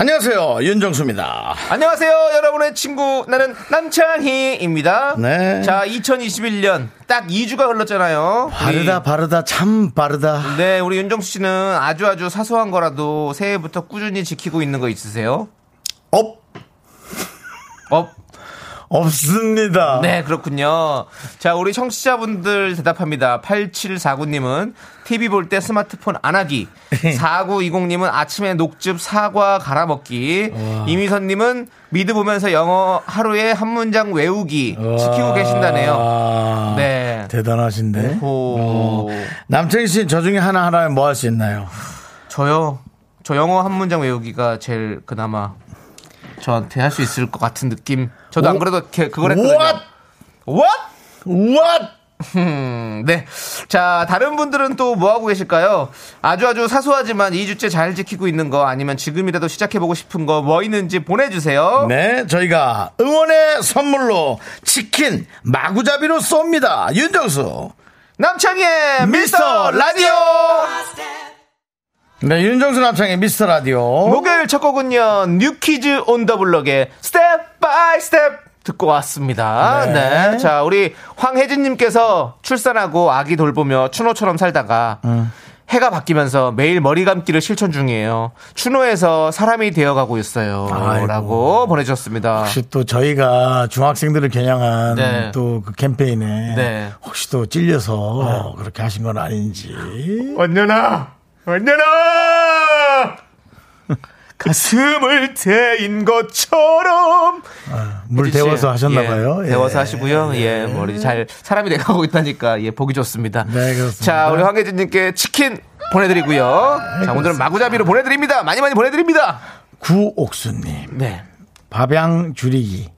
안녕하세요. 윤정수입니다. 안녕하세요. 여러분의 친구 나는 남창희입니다. 네. 자, 2021년 딱 2주가 흘렀잖아요. 바르다 참 바르다. 네. 우리 윤정수 씨는 아주 사소한 거라도 새해부터 꾸준히 지키고 있는 거 있으세요? 없습니다. 네, 그렇군요. 자, 우리 청취자분들 대답합니다. 8749님은 TV 볼 때 스마트폰 안 하기. 4920님은 아침에 녹즙 사과 갈아 먹기. 임희선님은 미드 보면서 영어 하루에 한 문장 외우기 지키고 계신다네요. 네. 대단하신데. 남창희 씨는 저 중에 하나하나 뭐 할 수 있나요? 저요? 저 영어 한 문장 외우기가 제일 그나마 저한테 할 수 있을 것 같은 느낌. 저도 안 그래도 그걸 했거든요. What? 네. 자, 다른 분들은 또 뭐 하고 계실까요? 아주 사소하지만 2주째 잘 지키고 있는 거 아니면 지금이라도 시작해보고 싶은 거 뭐 있는지 보내주세요. 네, 저희가 응원의 선물로 치킨 마구잡이로 쏩니다. 윤정수 남창희의 미스터 라디오. 네, 윤정수 남창의 미스터 라디오. 목요일 첫 곡은요, 뉴키즈 온 더 블럭의 스텝 바이 스텝 듣고 왔습니다. 네. 네. 자, 우리 황혜진님께서 출산하고 아기 돌보며 추노처럼 살다가 해가 바뀌면서 매일 머리 감기를 실천 중이에요. 추노에서 사람이 되어가고 있어요. 아이고. 라고 보내주셨습니다. 혹시 또 저희가 중학생들을 겨냥한 네. 또 그 캠페인에 네. 혹시 또 찔려서 그렇게 하신 건 아닌지. 언제나 가슴을 데인 것처럼 물 데워서 하셨나봐요. 예, 데워서 하시고요. 예, 머리 잘 사람이 돼가고 있다니까 예, 보기 좋습니다. 네, 그렇습니다. 자, 우리 황혜진님께 치킨 보내드리고요. 네, 자, 오늘은 마구잡이로 보내드립니다. 많이 보내드립니다. 구옥수님, 네, 밥양 줄이기.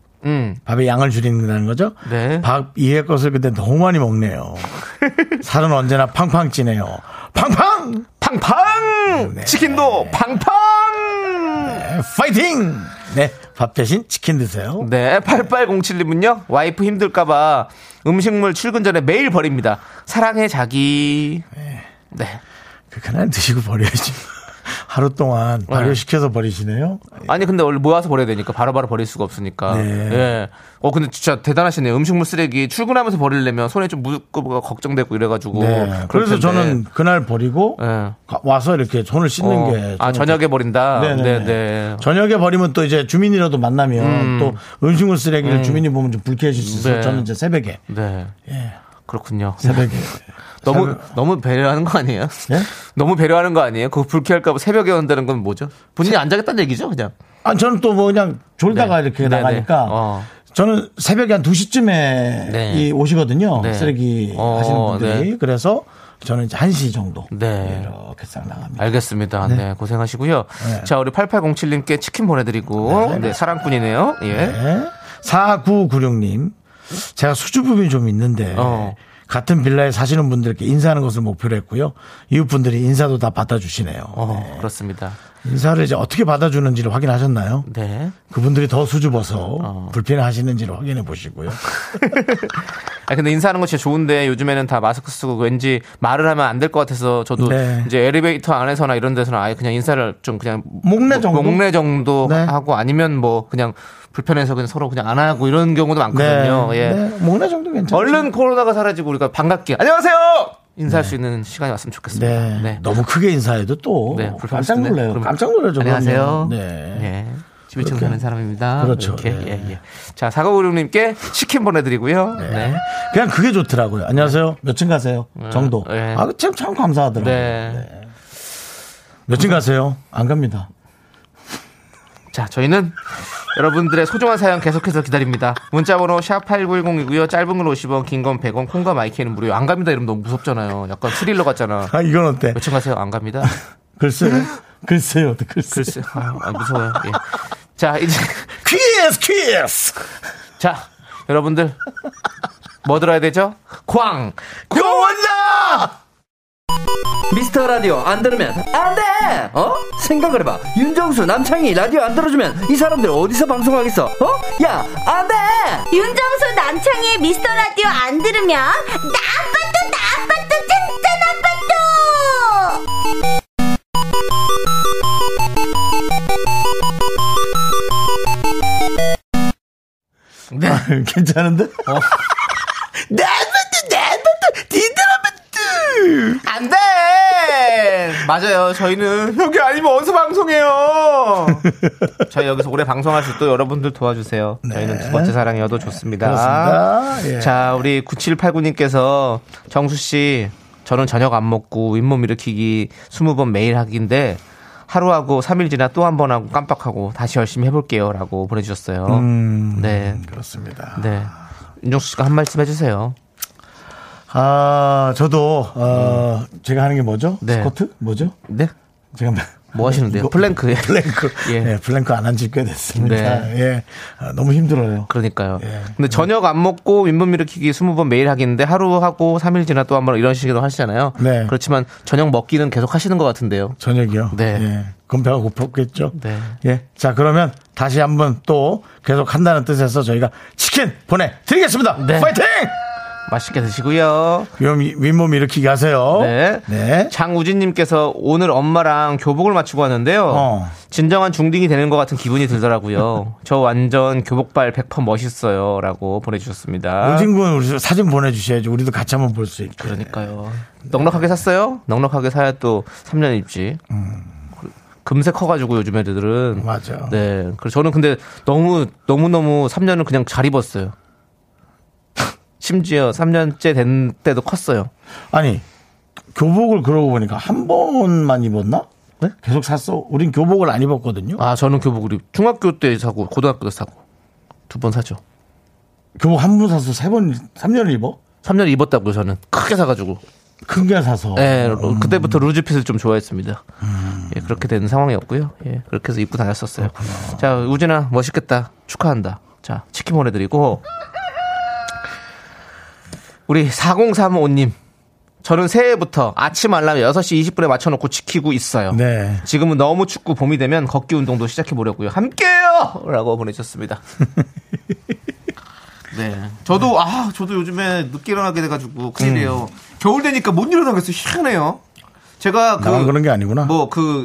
밥의 양을 줄인다는 거죠. 네. 밥 이외 것을 근데 너무 많이 먹네요. 살은 언제나 팡팡 찌네요. 팡팡! 네. 치킨도 팡팡! 네. 파이팅! 네. 밥 대신 치킨 드세요. 네. 8807님은요. 와이프 힘들까봐 음식물 출근 전에 매일 버립니다. 사랑해, 자기. 네. 네. 그날 드시고 버려야지. 하루 동안 발효시켜서 네. 버리시네요. 아니, 근데 원래 모아서 버려야 되니까 바로바로 버릴 수가 없으니까. 네. 예. 근데 진짜 대단하시네요. 음식물 쓰레기 출근하면서 버리려면 손에 좀 묻고 걱정되고 이래가지고. 네. 그래서 저는 그날 버리고 네. 와서 이렇게 손을 씻는 게. 아, 저녁에 버린다? 네네. 저녁에 버리면 또 이제 주민이라도 만나면 또 음식물 쓰레기를 주민이 보면 좀 불쾌해질 수 있어서 네. 저는 이제 새벽에. 네. 예. 그렇군요. 새벽에. 너무 배려하는 거 아니에요? 네? 너무 배려하는 거 아니에요? 그거 불쾌할까봐 새벽에 온다는 건 뭐죠? 본인이 안 자겠다는 얘기죠, 그냥? 아, 저는 또 뭐 그냥 졸다가 네. 이렇게 네, 나가니까. 네. 저는 새벽에 한 2시쯤에 네. 이 오시거든요. 네. 쓰레기 하시는 분들이. 네. 그래서 저는 이제 1시 정도. 네. 이렇게 싹 나갑니다. 알겠습니다. 네, 네 고생하시고요. 네. 자, 우리 8807님께 치킨 보내드리고. 네, 네 사랑꾼이네요. 예. 네. 4996님. 제가 수줍음이 좀 있는데. 같은 빌라에 사시는 분들께 인사하는 것을 목표로 했고요. 이웃분들이 인사도 다 받아주시네요. 네. 그렇습니다. 인사를 이제 어떻게 받아주는지를 확인하셨나요? 네. 그분들이 더 수줍어서 불편하시는지를 확인해 보시고요. 아, 근데 인사하는 거 진짜 좋은데 요즘에는 다 마스크 쓰고 왠지 말을 하면 안 될 것 같아서 저도 네. 이제 엘리베이터 안에서나 이런 데서는 아예 그냥 인사를 좀 그냥 목례 정도 네. 하고 아니면 뭐 그냥 불편해서 그냥 서로 그냥 안 하고 이런 경우도 많거든요. 네. 예. 네. 목례 정도 괜찮죠. 얼른 코로나가 사라지고 우리가 반갑게 안녕하세요. 인사할 네. 수 있는 시간이 왔으면 좋겠습니다. 네. 네. 너무 크게 인사해도 또 네. 깜짝 놀래요. 네. 깜짝 놀라죠. 안녕하세요. 네. 네. 집에 처음 가는 사람입니다. 그렇죠. 네. 예. 자, 4956님께 치킨 보내드리고요. 네. 네. 그냥 그게 좋더라고요. 안녕하세요. 네. 몇 층 가세요? 정도. 네. 아, 참 감사하더라고요. 네. 네. 몇 층 가세요? 안 갑니다. 자, 저희는 여러분들의 소중한 사연 계속해서 기다립니다. 문자번호 샵8910이고요. 짧은 건 50원, 긴 건 100원, 콩과 마이크는 무료. 안 갑니다. 이러면 너무 무섭잖아요. 약간 스릴러 같잖아. 아, 이건 어때? 몇 층 가세요? 안 갑니다. 글쎄요. 글쎄요. 아, 무서워요. 예. 자, 이제. 퀴즈! 자, 여러분들. 뭐 들어야 되죠? 꽝! 고원다! 미스터 라디오 안 들으면 안 돼! 어? 생각을 해봐. 윤정수, 남창희 라디오 안 들어주면 이 사람들 어디서 방송하겠어? 어? 야, 안 돼! 윤정수, 남창희 미스터 라디오 안 들으면 나빠도 진짜 나빠도! 네. 아, 괜찮은데? 어. 안돼. 맞아요. 저희는 여기 아니면 어디서 방송해요. 저희 여기서 오래 방송할 수 있도록 여러분들 도와주세요. 네. 저희는 두 번째 사랑이어도 좋습니다. 그렇습니다. 예. 자, 우리 9789님께서 정수씨, 저는 저녁 안 먹고 윗몸 일으키기 20번 매일 하기인데 하루하고 3일 지나 또 한 번 하고 깜빡하고 다시 열심히 해볼게요 라고 보내주셨어요. 네, 그렇습니다. 네, 윤정수씨가 한 말씀 해주세요. 아, 저도, 제가 하는 게 뭐죠? 네. 스쿼트? 뭐죠? 네? 제가 뭐 하시는데요? 플랭크. 예. 플랭크. 예. 네, 플랭크 안 한 지 꽤 됐습니다. 네. 예. 아, 너무 힘들어요. 그러니까요. 예. 근데 저녁 안 먹고 윗몸 일으키기 20번 매일 하겠는데 하루하고 3일 지나 또 한 번 이런 식으로 하시잖아요. 네. 그렇지만 저녁 먹기는 계속 하시는 것 같은데요. 저녁이요? 네. 예. 그럼 배가 고팠겠죠? 네. 예. 자, 그러면 다시 한번 또 계속 한다는 뜻에서 저희가 치킨 보내드리겠습니다. 네. 파이팅! 맛있게 드시고요. 윗몸 일으키기 하세요. 네. 네. 장우진님께서 오늘 엄마랑 교복을 맞추고 왔는데요. 진정한 중딩이 되는 것 같은 기분이 들더라고요. 저 완전 교복발 100% 멋있어요. 라고 보내주셨습니다. 우진군, 우리 사진 보내주셔야죠. 우리도 같이 한번 볼 수 있게. 그러니까요. 넉넉하게 샀어요? 넉넉하게 사야 또 3년 입지. 금세 커가지고 요즘 애들은. 맞아요. 네. 그래서 저는 근데 너무 3년을 그냥 잘 입었어요. 심지어 3년째 된 때도 컸어요. 아니, 교복을 그러고 보니까 한 번만 입었나? 네? 계속 샀어? 우린 교복을 안 입었거든요. 아, 저는 교복을 중학교 때 사고 고등학교 때 사고 두 번 사죠. 교복 한 번 사서 세 번, 3년을 입어? 3년을 입었다고요. 저는 크게 사가지고. 큰 게 사서. 네, 그때부터 루즈핏을 좀 좋아했습니다. 예, 그렇게 된 상황이었고요. 예, 그렇게 해서 입고 다녔었어요. 그렇구나. 자, 우진아, 멋있겠다. 축하한다. 자, 치킨 보내드리고. 우리 4035님, 저는 새해부터 아침 알람 6시 20분에 맞춰놓고 지키고 있어요. 네. 지금은 너무 춥고 봄이 되면 걷기 운동도 시작해보려고요. 함께해요! 라고 보내주셨습니다. 네. 저도, 네. 아, 저도 요즘에 늦게 일어나게 돼가지고 큰일이에요. 겨울 되니까 못 일어나겠어요. 희한해요. 제가 나만 그런 게 아니구나.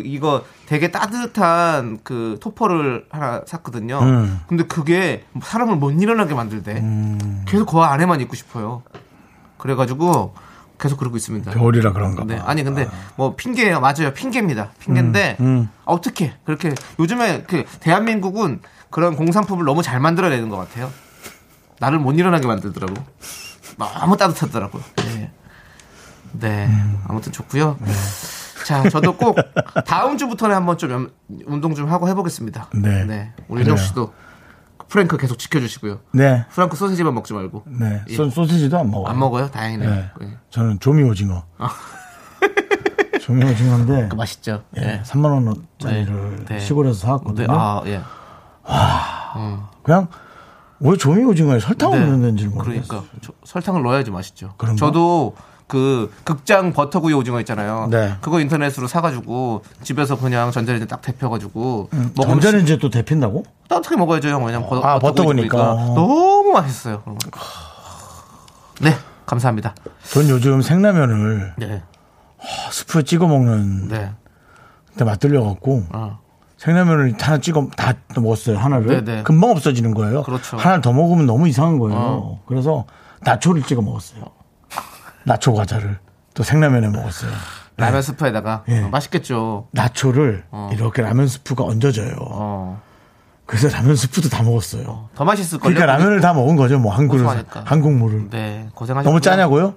이거 되게 따뜻한 그 토퍼를 하나 샀거든요. 근데 그게 사람을 못 일어나게 만들대. 계속 그 안에만 있고 싶어요. 그래가지고 계속 그러고 있습니다. 겨울이라 그런가 봐. 네. 아니 근데 뭐 핑계예요. 맞아요. 핑계입니다. 핑계인데 어떻게 그렇게 요즘에 그 대한민국은 그런 공산품을 너무 잘 만들어내는 것 같아요. 나를 못 일어나게 만들더라고. 너무 따뜻하더라고요. 네, 네. 아무튼 좋고요. 네. 자, 저도 꼭 다음 주부터는 한번 좀 운동 좀 하고 해보겠습니다. 네, 네. 우리 윤정 씨도 프랭크 계속 지켜주시고요. 네. 프랑크 소시지만 먹지 말고. 네. 예. 소시지도 안 먹어요. 안 먹어요? 다행이네요. 네. 예. 저는 조미 오징어. 아. 조미 오징어인데. 그 맛있죠. 예. 네. 3만원짜리를 네. 시골에서 사왔거든요. 네. 아, 예. 와. 그냥 왜 조미 오징어에 설탕을 네. 넣는지 모르겠어요. 그러니까. 설탕을 넣어야지 맛있죠. 그런가? 저도 그 극장 버터구이 오징어 있잖아요. 네. 그거 인터넷으로 사가지고 집에서 그냥 전자레인지 딱 데펴가지고 전자레인지에 또 데핀다고? 따뜻하게 먹어야죠, 형. 왜냐면 버터구이니까 너무 맛있어요. 그런 거. 네, 감사합니다. 전 요즘 생라면을 네. 스프에 찍어 먹는 네. 그때 맛들려갖고 생라면을 하나 찍어 다 먹었어요. 하나를 네, 네. 금방 없어지는 거예요. 그렇죠. 하나 더 먹으면 너무 이상한 거예요. 그래서 나초를 찍어 먹었어요. 나초 과자를 또 생라면에 먹었어요. 라면 스프에다가 네. 맛있겠죠. 나초를 이렇게 라면 스프가 얹어져요. 그래서 라면 스프도 다 먹었어요. 더 맛있을 거예요. 그러니까 라면을 다 먹은 거죠. 뭐 한 그릇, 한 국물을. 네, 고생하셨어요. 너무 짜냐고요?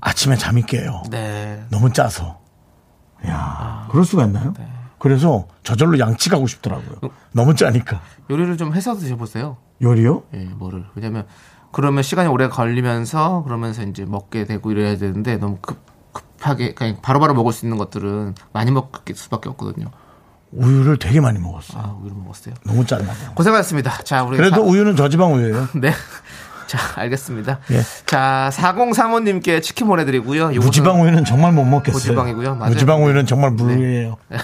아침에 잠이 깨요. 네. 너무 짜서. 야, 그럴 수가 있나요? 네. 그래서 저절로 양치하고 싶더라고요. 너무 짜니까. 요리를 좀 해서 드셔보세요. 요리요? 예, 네, 뭐를. 왜냐면. 그러면 시간이 오래 걸리면서 그러면서 이제 먹게 되고 이래야 되는데 너무 급하게 그냥 바로바로 먹을 수 있는 것들은 많이 먹을 수밖에 없거든요. 우유를 되게 많이 먹었어요. 아, 우유를 먹었어요? 너무 짠나. 고생하셨습니다. 자, 우리 그래도 우유는 저지방 우유예요. 네. 자, 알겠습니다. 예. 자, 4035님께 치킨 보내드리고요. 무지방 우유는 정말 못 먹겠어요. 고지방이고요. 맞아요. 무지방 우유는 정말 물이에요. 네.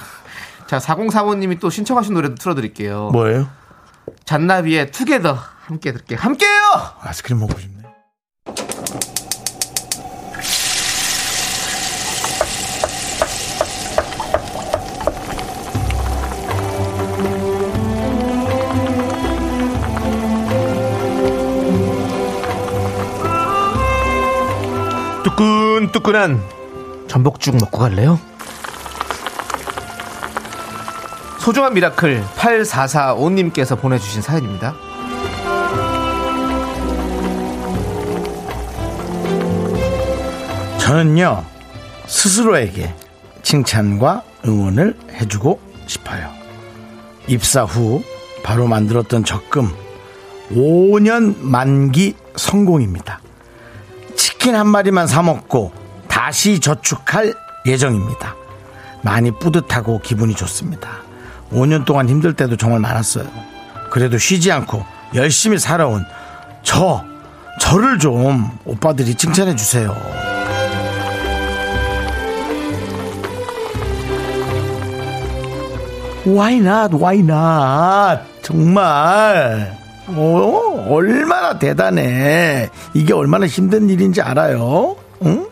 자, 4035님이 또 신청하신 노래도 틀어드릴게요. 뭐예요? 잔나비의 투게더 함께 들게요. 함께요. 아이스크림 먹고 싶네. 뜨끈뜨끈한 전복죽 먹고 갈래요? 소중한 미라클 8445님께서 보내주신 사연입니다. 저는요, 스스로에게 칭찬과 응원을 해주고 싶어요. 입사 후 바로 만들었던 적금 5년 만기 성공입니다. 치킨 한 마리만 사 먹고 다시 저축할 예정입니다. 많이 뿌듯하고 기분이 좋습니다. 5년 동안 힘들 때도 정말 많았어요. 그래도 쉬지 않고 열심히 살아온 저를 좀 오빠들이 칭찬해 주세요. Why not? Why not? 정말 얼마나 대단해. 이게 얼마나 힘든 일인지 알아요? 응?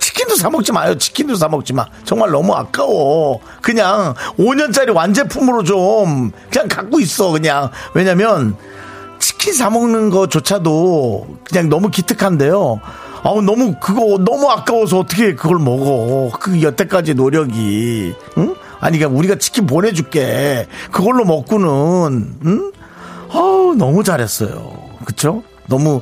치킨도 사 먹지 마요. 치킨도 사 먹지 마. 정말 너무 아까워. 그냥 5년짜리 완제품으로 좀 그냥 갖고 있어. 그냥. 왜냐면 치킨 사 먹는 거조차도 그냥 너무 기특한데요. 아우, 너무 그거 너무 아까워서 어떻게 그걸 먹어. 그 여태까지 노력이. 응? 아니, 그러니까 우리가 치킨 보내줄게. 그걸로 먹고는. 응? 아우, 너무 잘했어요. 그쵸? 너무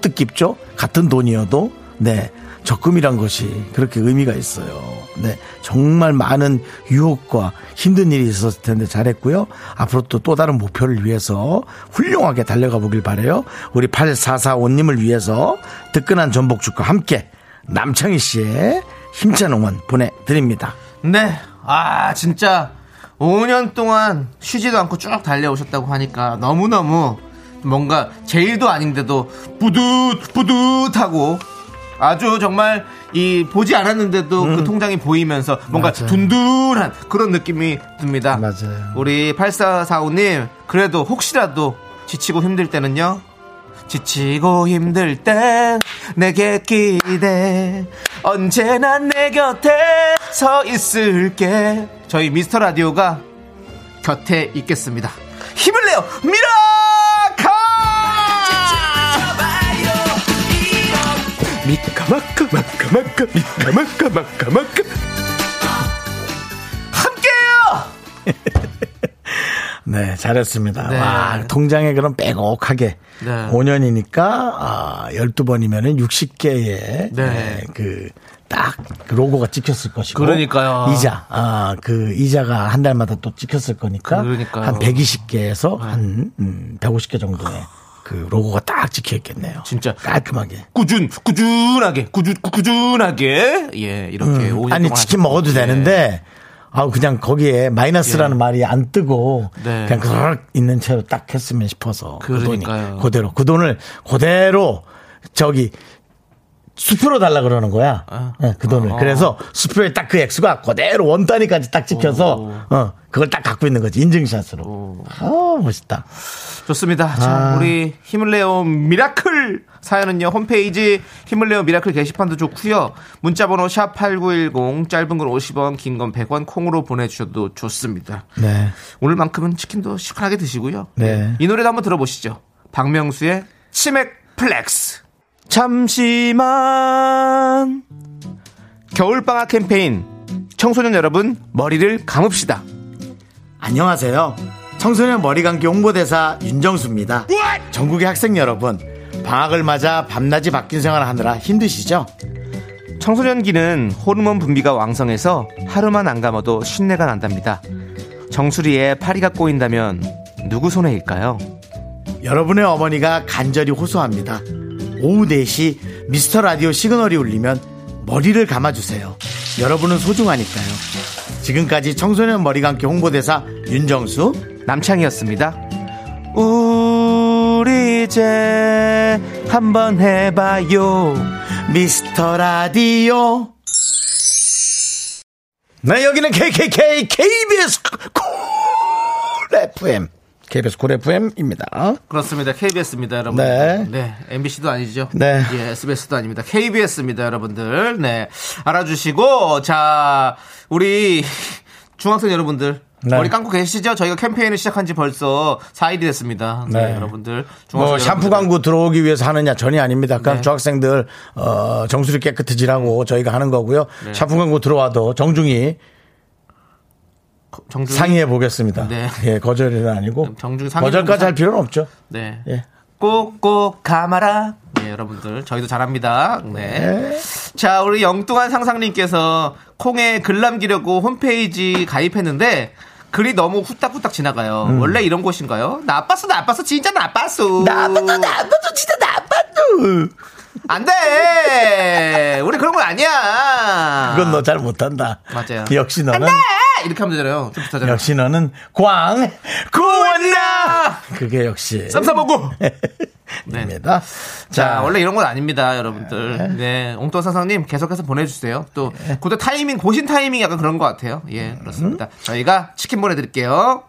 뜻깊죠? 같은 돈이어도. 네. 적금이란 것이 그렇게 의미가 있어요. 네. 정말 많은 유혹과 힘든 일이 있었을 텐데 잘했고요. 앞으로 또 다른 목표를 위해서 훌륭하게 달려가 보길 바라요. 우리 8445님을 위해서 뜨끈한 전복죽과 함께 남창희 씨의 힘찬 응원 보내드립니다. 네. 아, 진짜 5년 동안 쉬지도 않고 쭉 달려오셨다고 하니까 너무너무 뭔가 제 일도 아닌데도 뿌듯뿌듯하고 아주 정말 이 보지 않았는데도 그 통장이 보이면서 뭔가 맞아요. 둔둔한 그런 느낌이 듭니다. 맞아요. 우리 8445님, 그래도 혹시라도 지치고 힘들 때는요, 지치고 힘들 땐 내게 기대, 언제나 내 곁에 서 있을게. 저희 미스터라디오가 곁에 있겠습니다. 힘을 내요, 미라카! 미카마카. 함께해요! 네, 잘했습니다. 네. 와, 통장에 그럼 빼곡하게. 네. 5년이니까, 12번이면은 60개의. 네. 네, 딱 로고가 찍혔을 것이고. 그러니까요. 이자. 이자가 한 달마다 또 찍혔을 거니까. 그러니까요. 한 120개에서 한 150개 정도의 로고가 딱 찍혀 있겠네요. 진짜 깔끔하게. 꾸준하게. 예, 이렇게. 아니, 치킨 먹어도 예. 되는데. 아, 그냥 거기에 마이너스라는 예. 말이 안 뜨고 네. 그냥 그럭 있는 채로 딱 했으면 싶어서. 그러니까요. 그 돈을 그대로 저기 수표로 달라 그러는 거야. 네, 그 돈을. 그래서 수표에 딱 그 액수가 그대로 원 단위까지 딱 찍혀서 그걸 딱 갖고 있는 거지, 인증샷으로. 멋있다. 좋습니다. 자, 우리 힘을 내요 미라클 사연은요, 홈페이지 힘을 내요 미라클 게시판도 좋고요. 문자번호 샵8910, 짧은 건 50원, 긴 건 100원, 콩으로 보내주셔도 좋습니다. 네. 오늘만큼은 치킨도 시원하게 드시고요. 네. 이 노래도 한번 들어보시죠. 박명수의 치맥 플렉스. 잠시만, 겨울방학 캠페인. 청소년 여러분, 머리를 감읍시다. 안녕하세요, 청소년 머리 감기 홍보대사 윤정수입니다. What? 전국의 학생 여러분, 방학을 맞아 밤낮이 바뀐 생활을 하느라 힘드시죠? 청소년기는 호르몬 분비가 왕성해서 하루만 안 감아도 신내가 난답니다. 정수리에 파리가 꼬인다면 누구 손해일까요? 여러분의 어머니가 간절히 호소합니다. 오후 4시 미스터 라디오 시그널이 울리면 머리를 감아주세요. 여러분은 소중하니까요. 지금까지 청소년 머리감기 홍보대사 윤정수 남창이었습니다. 우리 이제 한번 해봐요 미스터라디오. 네, 여기는 KKK KBS 쿨 FM, KBS 쿨 FM입니다. 그렇습니다. KBS입니다, 여러분. 네. 네, MBC도 아니죠. 네. 예, SBS도 아닙니다. KBS입니다, 여러분들. 네, 알아주시고, 자, 우리 중학생 여러분들. 네. 머리 감고 계시죠? 저희가 캠페인을 시작한 지 벌써 4일이 됐습니다. 네, 네. 여러분들. 뭐 샴푸 광고 들어오기 위해서 하느냐 전혀 아닙니다. 그러니까 네. 중학생들 정수리 깨끗해지라고 저희가 하는 거고요. 네. 샴푸 광고 들어와도 정중히 상의해 보겠습니다. 네. 예, 거절은 아니고 거절까지 할 필요는 없죠. 네. 예. 꼭꼭 감아라. 네, 여러분들 저희도 잘합니다. 네. 네. 자, 우리 영뚱한 상상님께서 콩에 글 남기려고 홈페이지 가입했는데 글이 너무 후딱후딱 지나가요. 원래 이런 곳인가요? 나빴어. 진짜 나빴어. 나빴어. 안 돼. 우리 그런 건 아니야. 그건 너 잘 못한다. 맞아요. 역시 너는. 안 돼. 이렇게 하면 되잖아요. 좀 비슷하잖아요. 역시 너는 광. 구원나. 그게 역시. 쌈싸먹고. 네입니다. 자, 원래 이런 건 아닙니다, 여러분들. 네, 옹돈 사장님 계속해서 보내주세요. 또 그때 타이밍 고신 타이밍 약간 그런 것 같아요. 예, 그렇습니다. 저희가 치킨 보내드릴게요.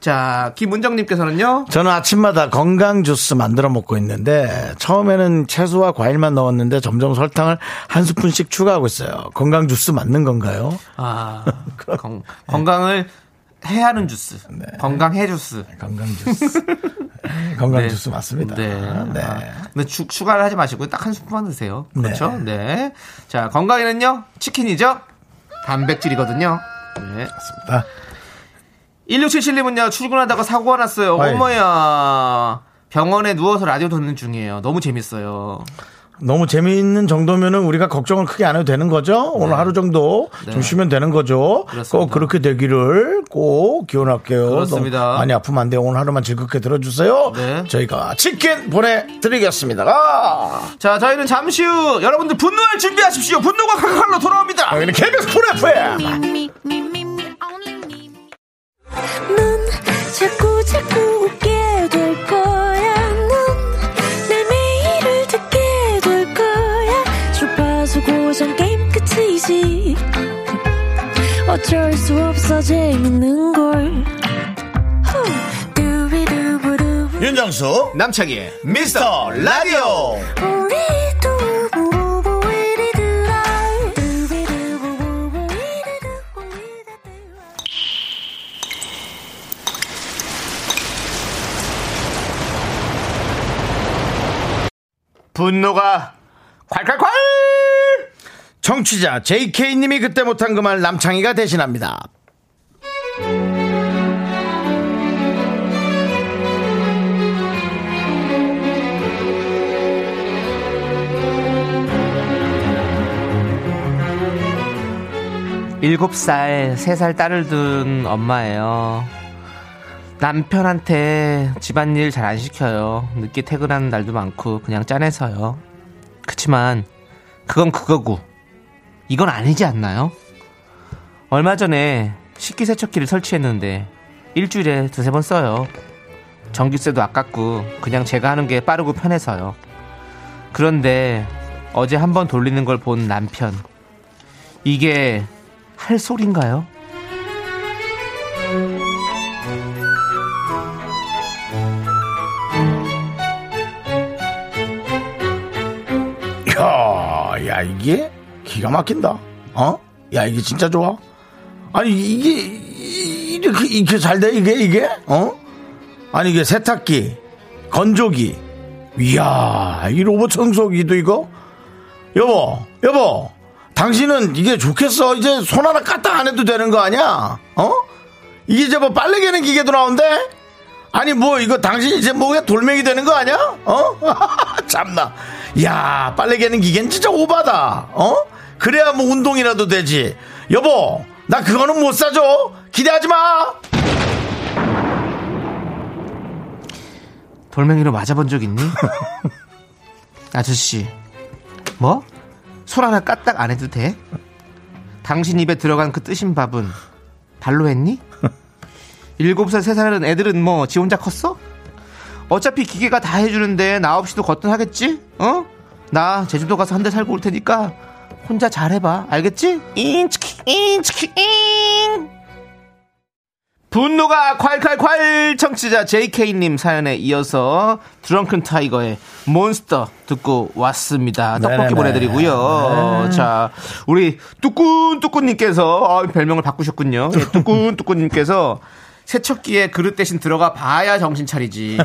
자, 김은정님께서는요. 저는 아침마다 건강 주스 만들어 먹고 있는데 처음에는 채소와 과일만 넣었는데 점점 설탕을 한 스푼씩 추가하고 있어요. 건강 주스 맞는 건가요? 아, 건강을 해하는 주스. 네. 건강해 주스. 건강 주스 맞습니다. 네. 네. 근데 추가를 하지 마시고 딱 한 스푼만 드세요. 그렇죠? 네. 네. 자, 건강에는요. 치킨이죠. 단백질이거든요. 네. 맞습니다. 1677님은요. 출근하다가 사고가 났어요. 어머야. 병원에 누워서 라디오 듣는 중이에요. 너무 재밌어요. 너무 재미있는 정도면은 우리가 걱정을 크게 안 해도 되는 거죠? 오늘 네. 하루 정도 좀 쉬면 되는 거죠? 그렇습니다. 꼭 그렇게 되기를 꼭 기원할게요. 그렇습니다. 많이 아프면 안 돼요. 오늘 하루만 즐겁게 들어주세요. 네. 저희가 치킨 보내드리겠습니다. 아! 자, 저희는 잠시 후 여러분들 분노할 준비하십시오. 분노가 칼칼로 돌아옵니다. 여기는 KBS 쿨 FM. 넌 자꾸 웃게 될 거야. 넌 내 매일을 듣게 될 거야. 주파수 고정 게임 끝이지. 어쩔 수 없어 재밌는 걸. 윤정수 남창희의 미스터 라디오. 분노가 콸콸콸. 청취자 JK님이 그때 못한 그 말 남창희가 대신합니다. 일곱 살, 세 살 딸을 둔 엄마예요. 남편한테 집안일 잘 안 시켜요. 늦게 퇴근하는 날도 많고 그냥 짠해서요. 그치만 그건 그거고 이건 아니지 않나요? 얼마 전에 식기세척기를 설치했는데 일주일에 2-3번 써요. 전기세도 아깝고 그냥 제가 하는 게 빠르고 편해서요. 그런데 어제 한 번 돌리는 걸 본 남편, 이게 할 소린가요? 야, 이게 기가 막힌다. 어? 야, 이게 진짜 좋아. 아니, 이게 잘 돼? 이게? 어? 아니, 이게 세탁기, 건조기. 이야, 이 로봇 청소기도 이거? 여보, 당신은 이게 좋겠어. 이제 손 하나 까딱 안 해도 되는 거 아니야? 어? 이게 이제 뭐 빨래 개는 기계도 나온대? 아니, 뭐, 이거 당신 이제 뭐 그냥 돌멩이 되는 거 아니야? 어? 참나. 야, 빨래 개는 기계는 진짜 오바다. 어? 그래야 뭐 운동이라도 되지. 여보, 나 그거는 못 사줘. 기대하지 마. 돌멩이로 맞아본 적 있니? 아저씨. 뭐? 손 하나 까딱 안 해도 돼? 당신 입에 들어간 그 뜨신 밥은 발로 했니? 7살, 3살은 애들은 뭐 지 혼자 컸어? 어차피 기계가 다 해주는데 나 없이도 거뜬하겠지? 어? 나 제주도 가서 한 달 살고 올 테니까 혼자 잘해봐. 알겠지? 인치키 인치키 인. 분노가 콸콸콸. 청취자 JK님 사연에 이어서 드렁큰 타이거의 몬스터 듣고 왔습니다. 떡볶이 네네. 보내드리고요. 네. 자, 우리 뚜꾼뚜꾼님께서 별명을 바꾸셨군요. 예, 뚜꾼뚜꾼님께서 세척기에 그릇 대신 들어가 봐야 정신 차리지.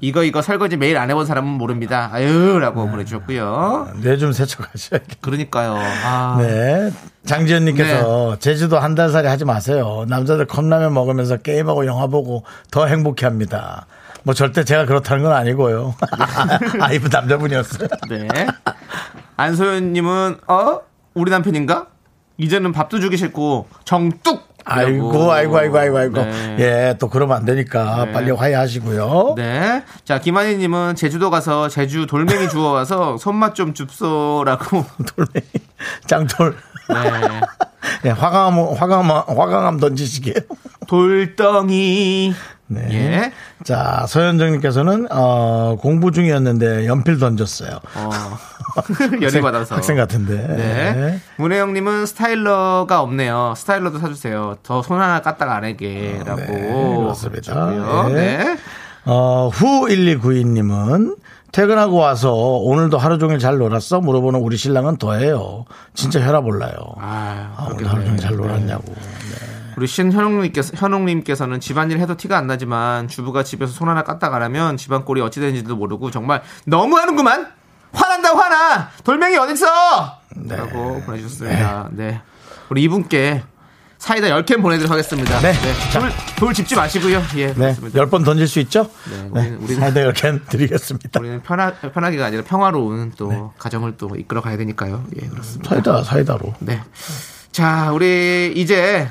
이거 설거지 매일 안 해본 사람은 모릅니다. 아유라고 보내주셨고요. 네, 좀 세척하셔야겠다. 그러니까요. 아. 네. 장지현님께서 네. 제주도 한 달 살이 하지 마세요. 남자들 컵라면 먹으면서 게임하고 영화 보고 더 행복해합니다. 뭐 절대 제가 그렇다는 건 아니고요. 아, 이분 남자분이었어요. 네. 안소연님은 우리 남편인가? 이제는 밥도 주기 싫고 정뚝. 아이고. 네. 예, 또 그러면 안 되니까 네. 빨리 화해하시고요. 네. 자, 김한희님은 제주도 가서 제주 돌멩이 주워와서 손맛 좀 줍소라고. 돌멩이. 짱돌. 네. 네, 화강암 던지시게요. 돌덩이. 네. 예. 자, 서현정님께서는, 공부 중이었는데 연필 던졌어요. 연애받아서. 학생 같은데. 네. 네. 문혜영님은 스타일러가 없네요. 스타일러도 사주세요. 더 손 하나 깠다가 안 하게. 라고. 네. 그렇습니다. 네. 네. 후1292님은 퇴근하고 와서 오늘도 하루 종일 잘 놀았어? 물어보는 우리 신랑은 더해요. 진짜 혈압 올라요. 오늘 하루 종일 잘 놀았냐고. 네. 우리 신현웅님께서는 집안일 해도 티가 안 나지만 주부가 집에서 손 하나 까딱 안 하면 집안 꼴이 어찌 되는지도 모르고 정말 너무하는구만. 화난다 화나. 돌멩이 어딨어? 네. 라고 보내주셨습니다. 네. 네. 우리 이분께 사이다 10캔 보내드리도록 하겠습니다. 네. 네. 돌 짚지 마시고요. 예. 네. 10번 던질 수 있죠? 네. 우리는 사이다 10캔 드리겠습니다. 우리는 편하게가 아니라 평화로운 또 네. 가정을 또 이끌어 가야 되니까요. 예, 그렇습니다. 사이다로. 네. 자, 우리 이제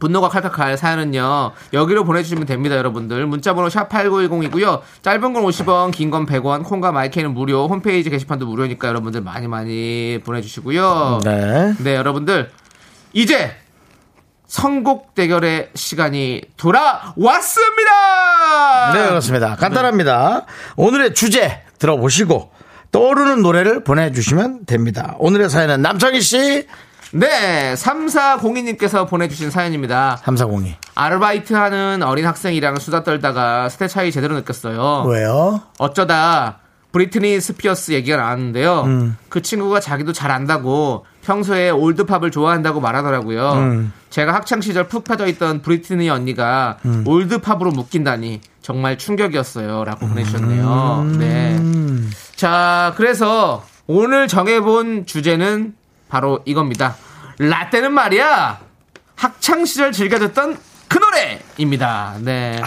분노가 칼칼칼 사연은요 여기로 보내주시면 됩니다. 여러분들 문자번호 샵8910이고요 짧은 건 50원, 긴 건 100원, 콩과 마이크는 무료, 홈페이지 게시판도 무료니까 여러분들 많이 보내주시고요. 네, 여러분들 이제 선곡 대결의 시간이 돌아왔습니다. 네, 그렇습니다. 간단합니다. 네. 오늘의 주제 들어보시고 떠오르는 노래를 보내주시면 됩니다. 오늘의 사연은 남창희씨. 네, 3402님께서 보내주신 사연입니다. 3402. 아르바이트하는 어린 학생이랑 수다 떨다가 세대 차이 제대로 느꼈어요. 왜요? 어쩌다 브리트니 스피어스 얘기가 나왔는데요. 그 친구가 자기도 잘 안다고 평소에 올드팝을 좋아한다고 말하더라고요. 제가 학창시절 푹 빠져있던 브리트니 언니가 올드팝으로 묶인다니 정말 충격이었어요. 라고 보내주셨네요. 네. 자, 그래서 오늘 정해본 주제는 바로 이겁니다. 라떼는 말이야 학창시절 즐겨듣던 그 노래입니다. 네.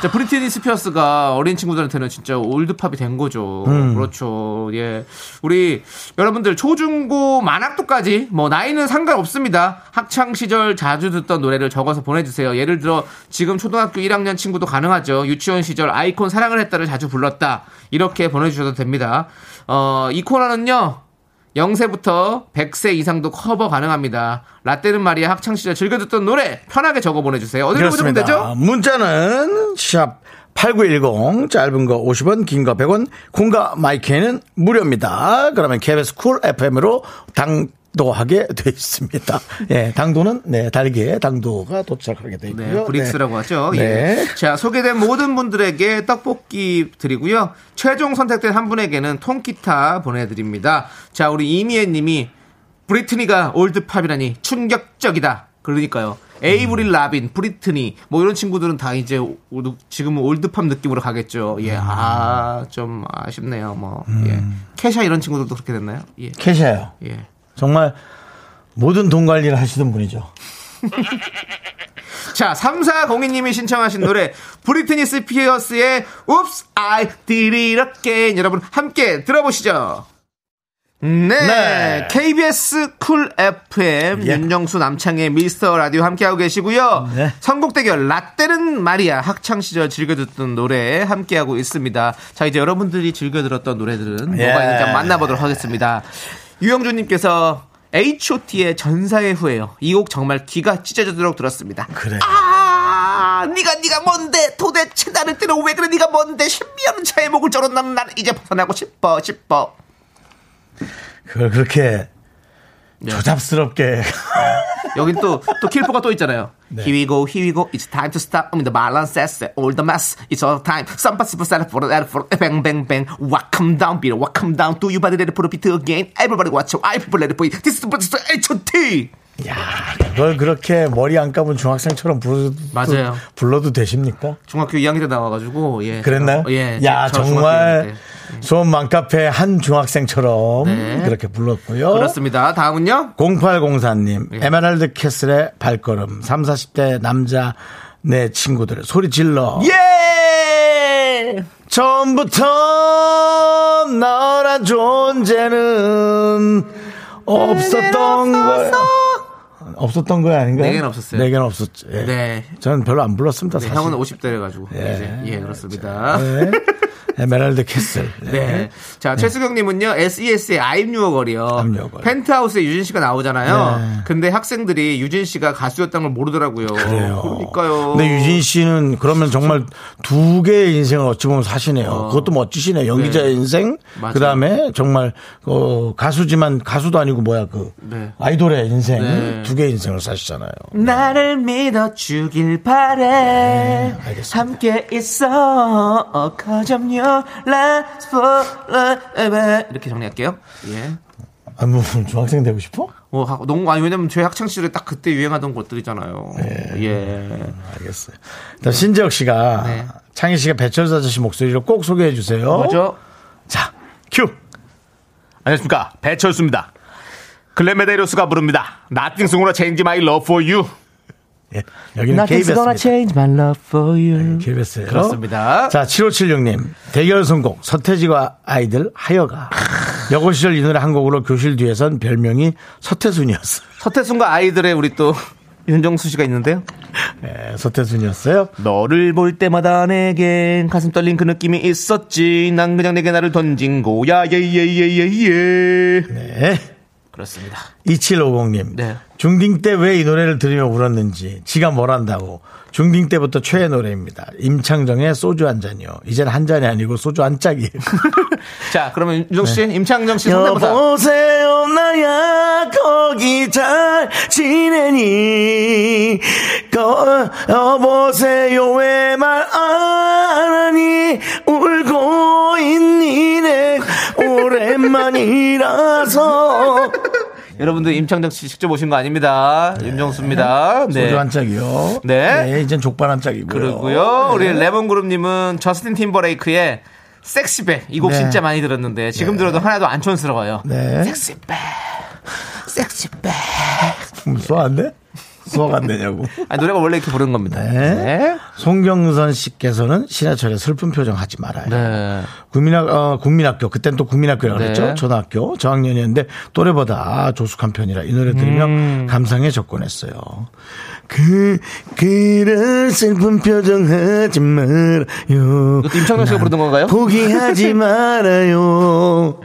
자, 브리트니 스피어스가 어린 친구들한테는 진짜 올드팝이 된 거죠. 그렇죠. 예. 우리 여러분들 초중고 만학도까지 뭐 나이는 상관없습니다. 학창시절 자주 듣던 노래를 적어서 보내주세요. 예를 들어 지금 초등학교 1학년 친구도 가능하죠. 유치원 시절 아이콘 사랑을 했다를 자주 불렀다. 이렇게 보내주셔도 됩니다. 이 코너는요 0세부터 100세 이상도 커버 가능합니다. 라떼는 말이야 학창시절 즐겨듣던 노래 편하게 적어 보내주세요. 어디로 보내면 되죠? 문자는 샵8910 짧은 거 50원, 긴 거 100원, 콩과 마이크는 무료입니다. 그러면 KBS 쿨 FM으로 당도하게 돼 있습니다. 예, 당도는 네, 달기에 당도가 도착하게 돼 있고요. 네, 브릭스라고 네. 하죠. 네. 예. 자, 소개된 모든 분들에게 떡볶이 드리고요. 최종 선택된 한 분에게는 통기타 보내드립니다. 자, 우리 이미애님이 브리트니가 올드팝이라니 충격적이다. 그러니까요. 에이브릴 라빈, 브리트니 뭐 이런 친구들은 다 이제 지금은 올드팝 느낌으로 가겠죠. 예, 좀 아쉽네요. 뭐 예. 캐샤 이런 친구들도 그렇게 됐나요? 예. 캐샤요. 예. 정말 모든 돈 관리를 하시던 분이죠. 자, 3402님이 신청하신 노래 브리트니 스피어스의 Oops, I Did It Again. 여러분 함께 들어보시죠. 네. 네. KBS 쿨 FM 예. 윤정수 남창의 미스터 라디오 함께하고 계시고요. 네. 선곡 대결 라떼는 말이야 학창시절 즐겨듣던 노래 함께하고 있습니다. 자, 이제 여러분들이 즐겨들었던 노래들은 예. 뭐가 있는지 한번 만나보도록 하겠습니다. 유영준님께서 H.O.T의 전사의 후예요. 이 곡 정말 귀가 찢어지도록 들었습니다. 그래. 아, 네가 뭔데? 도대체 나를 때려 왜 그래? 네가 뭔데? 10년 차에 목을 졸었나면 난 이제 벗어나고 싶어. 그걸 그렇게 네. 조잡스럽게. 여긴 또 킬포가 또 있잖아요. 네. Here we go. It's time to stop. I'm the balance set. All the mess. It's all time. Some possible set for the for bang bang bang. Welcome down, Peter. Welcome down. Do you body ready for the beat again? Everybody watch. I people ready for it. This is the H.O.T. 야, 그걸 그렇게 머리 안 감은 중학생처럼 불러도 되십니까? 중학교 2학년 때 나와가지고 예. 그랬나요? 예. 야, 정말 수업 맘카페 한 중학생처럼 네. 그렇게 불렀고요. 그렇습니다. 다음은요. 0804님 예. 에메랄드 캐슬의 발걸음. 30-40대 남자 내 친구들 소리 질러. 예. 처음부터 너란 존재는 없었던 거야. 없었던 거야 아닌가요? 4개는 없었어요. 4개는 없었죠. 예. 네. 저는 별로 안 불렀습니다. 네, 사실. 형은 50대래 가지고. 예, 그렇습니다. 네. 에메랄드 캐슬. 네. 네. 자, 네. 최수경님은요, SES의 I'm Your Girl이요. 펜트하우스에 유진 씨가 나오잖아요. 네. 근데 학생들이 유진 씨가 가수였다는 걸 모르더라고요. 그래요. 그러니까요. 근데 유진 씨는 그러면 정말 두 개의 인생을 어찌 보면 사시네요. 그것도 멋지시네요. 연기자의 네. 인생. 그 다음에 정말 가수지만 가수도 아니고 뭐야 아이돌의 인생. 네. 두 개의 인생을 사시잖아요. 나를 믿어주길 바래. 네. 알겠습니다. 함께 있어. 커점요. 이렇게 정리할게요. 예. 아, 뭐 중학생 되고 싶어? 너무 아니 왜냐면 저희 학창 시절에 딱 그때 유행하던 것들이잖아요. 예. 예. 알겠어요. 네. 신재혁 씨가 네. 창희 씨가 배철수 아저씨 목소리로 꼭 소개해 주세요. 뭐죠? 자, 큐. 안녕하십니까, 배철수입니다. 글래메데로스가 부릅니다. Nothing's gonna change my love for you. 예, 여기는 KBS입니다. Change my love for you. 네, KBS예요. 그렇습니다. 자, 7576님 대결 선곡 서태지와 아이들 하여가. 여고 시절 이 노래 한 곡으로 교실 뒤에선 별명이 서태순이었어요. 서태순과 아이들의 우리 또 윤정수 씨가 있는데요. 네, 서태순이었어요. 너를 볼 때마다 내겐 가슴 떨린 그 느낌이 있었지. 난 그냥 내게 나를 던진 거야. 예예예예예. 네. 그렇습니다. 2750님 네. 중딩 때 왜 이 노래를 들으며 울었는지 지가 뭘 안다고. 중딩 때부터 최애 노래입니다. 임창정의 소주 한 잔이요. 이제는 한 잔이 아니고 소주 한 짝이에요. 자, 그러면 윤정씨 네. 임창정씨 성대모사. 여보세요 나야 거기 잘 지내니. 여보세요 왜 말 안 하니. 울고 있니 내 오랜만이라서. 여러분들 임창정 씨 직접 오신 거 아닙니다. 네. 윤정수입니다. 네. 소주 한 짝이요. 네. 네, 이젠 족발 한 짝이고요. 그러고요. 네. 우리 레몬그룹님은 저스틴 팀버레이크의 섹시백. 이 곡 네. 진짜 많이 들었는데 지금 네. 들어도 하나도 안 촌스러워요. 네. 섹시백. 소화 안 돼? 소화가 안 되냐고. 아니, 노래가 원래 이렇게 부른 겁니다. 네. 네. 송경선 씨께서는 신하철의 슬픈 표정 하지 말아요. 네. 국민학교, 그땐 또 국민학교라고 그랬죠. 네. 초등학교, 저학년이었는데 또래보다 조숙한 편이라 이 노래 들으며 감상에 접근했어요. 그런 슬픈 표정 하지 말아요. 임창정 씨가 부르던 건가요? 포기하지 말아요.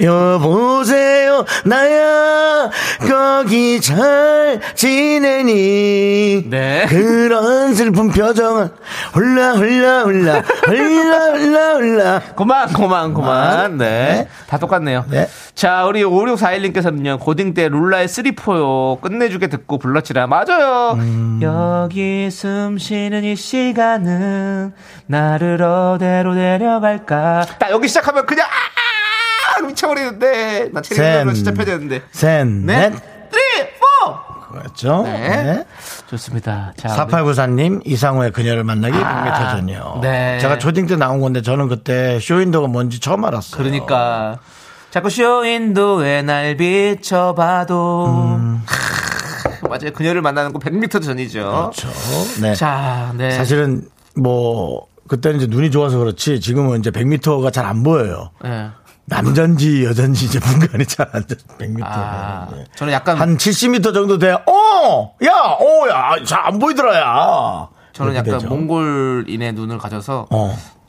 여보세요 나야 거기 잘 지내니. 네. 그런 슬픈 표정은 홀라 고만. 네. 다 똑같네요. 네. 자, 우리 5641님께서는요 고딩 때 룰라의 3포요 끝내주게 듣고 불렀지라. 맞아요. 여기 숨 쉬는 이 시간은 나를 어디로 데려갈까. 딱 여기 시작하면 그냥 미쳐버리는데. 나 체리로 진짜 펴졌는데. 셋넷 3, 4. 그렇죠. 네. 네. 좋습니다. 자, 4894님 이상우의 그녀를 만나기 백미터전이요. 네. 제가 초딩 때 나온 건데 저는 그때 쇼윈도가 뭔지 처음 알았어요. 그러니까 자꾸 쇼윈도에 날 비춰봐도. 맞아요. 그녀를 만나는 거 100m전이죠. 그렇죠. 네. 자, 네. 사실은 뭐 그때는 이제 눈이 좋아서 그렇지 지금은 이제 100m가 잘 안 보여요. 네. 남잔지 여잔지 이제 분간이 잘 안 돼. 100m. 아, 네. 저는 약간 한 70m 정도 돼. 야, 잘 안 보이더라. 야. 저는 약간 되죠. 몽골인의 눈을 가져서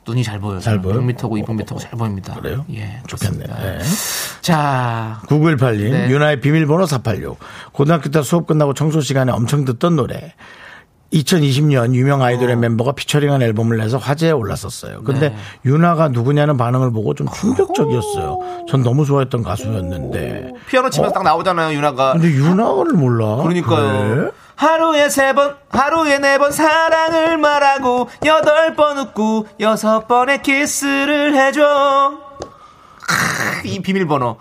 눈이 잘 보여요. 잘 보여요? 100m고 200m고 잘 보입니다. 그래요? 예. 좋겠네요. 네. 자. 9918님. 네. 유나의 비밀번호 486. 고등학교 때 수업 끝나고 청소 시간에 엄청 듣던 노래. 2020년 유명 아이돌의 멤버가 피처링한 앨범을 내서 화제에 올랐었어요. 근데 네. 유나가 누구냐는 반응을 보고 좀 충격적이었어요. 전 너무 좋아했던 가수였는데. 피아노 치면서 딱 나오잖아요, 유나가. 근데 유나를 몰라. 그러니까요. 그래? 하루에 3번, 하루에 4번 사랑을 말하고 8번 웃고 6번의 키스를 해줘. 이 비밀번호.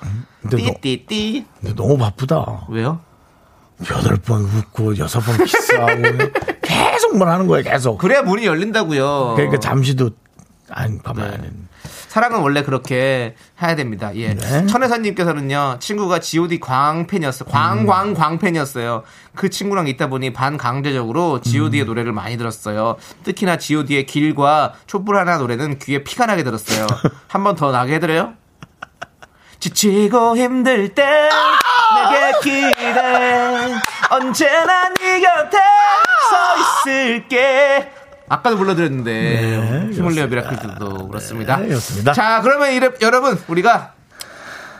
띠띠띠. 근데 너무 바쁘다. 왜요? 8번 웃고 6번 키스하고 계속 뭘 하는 거예요, 계속. 그래야 문이 열린다고요. 그러니까 잠시도 안 가만히. 네. 사랑은 원래 그렇게 해야 됩니다. 예. 네. 천혜사님께서는요, 친구가 G.O.D 광팬이었어요. 광팬이었어요. 그 친구랑 있다 보니 반강제적으로 G.O.D의 노래를 많이 들었어요. 특히나 G.O.D의 길과 촛불 하나 노래는 귀에 피가 나게 들었어요. 한 번 더 나게 해드려요? 지치고 힘들 때 내게 기대 언제나 네 곁에 서 있을게. 아까도 불러드렸는데 히몰레어 네, 미라클들도 그렇습니다. 네, 그렇습니다. 자, 그러면 여러분 우리가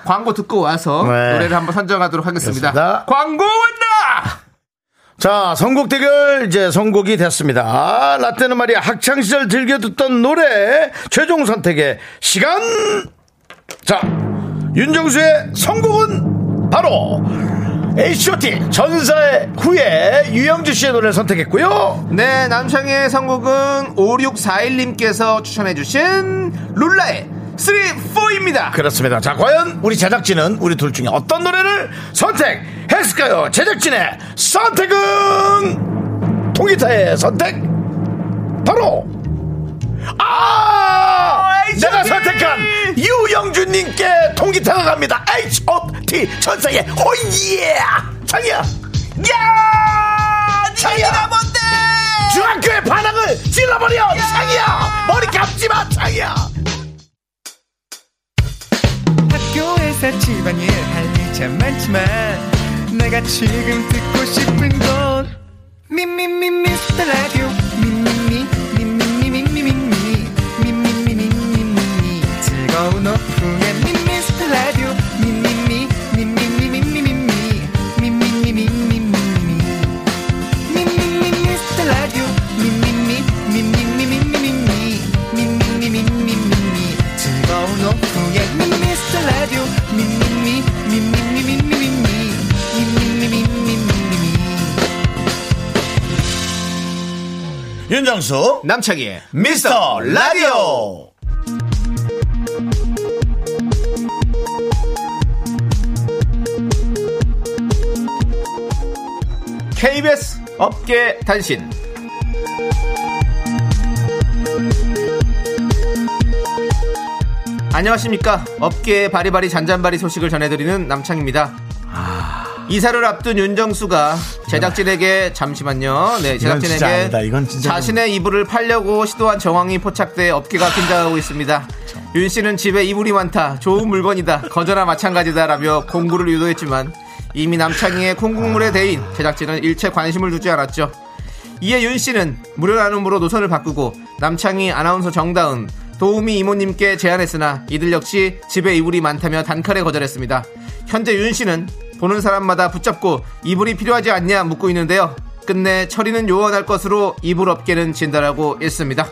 광고 듣고 와서 네. 노래를 한번 선정하도록 하겠습니다. 그렇습니다. 광고 온다. 자, 선곡 대결 이제 선곡이 됐습니다. 아, 라떼는 말이야 학창시절 즐겨 듣던 노래 최종 선택의 시간. 자, 윤정수의 선곡은 바로 H.O.T. 전사의 후예 유영주 씨의 노래를 선택했고요. 네, 남창희의 선곡은 5641님께서 추천해주신 룰라의 3,4입니다. 그렇습니다. 자, 과연 우리 제작진은 우리 둘 중에 어떤 노래를 선택했을까요? 제작진의 선택은 통기타의 선택 바로 H.O.T. 내가 선택한 유영준님께 통기타가 갑니다. H.O.T. 천사의 호예 창이야. 야 창이야 뭔데? 중학교의 반항을 찔러버려 창이야. 머리 감지마 창이야. 학교에서 집안일 할 일 참 많지만 내가 지금 듣고 싶은 건 미미미 미스터 라디오 미미미 윤정수 남창희의 미스터 라디오. KBS 업계 단신. 안녕하십니까. 업계의 바리바리 잔잔바리 소식을 전해드리는 남창입니다. 이사를 앞둔 윤정수가 제작진에게 잠시만요. 네, 제작진에게 자신의 이불을 팔려고 시도한 정황이 포착돼 업계가 긴장하고 있습니다. 윤 씨는 집에 이불이 많다, 좋은 물건이다, 거저나 마찬가지다라며 공구를 유도했지만 이미 남창희의 콩국물에 대인 제작진은 일체 관심을 두지 않았죠. 이에 윤씨는 무료나눔으로 노선을 바꾸고 남창희 아나운서 정다은 도우미 이모님께 제안했으나 이들 역시 집에 이불이 많다며 단칼에 거절했습니다. 현재 윤씨는 보는 사람마다 붙잡고 이불이 필요하지 않냐 묻고 있는데요. 끝내 처리는 요원할 것으로 이불 업계는 진단하고 있습니다.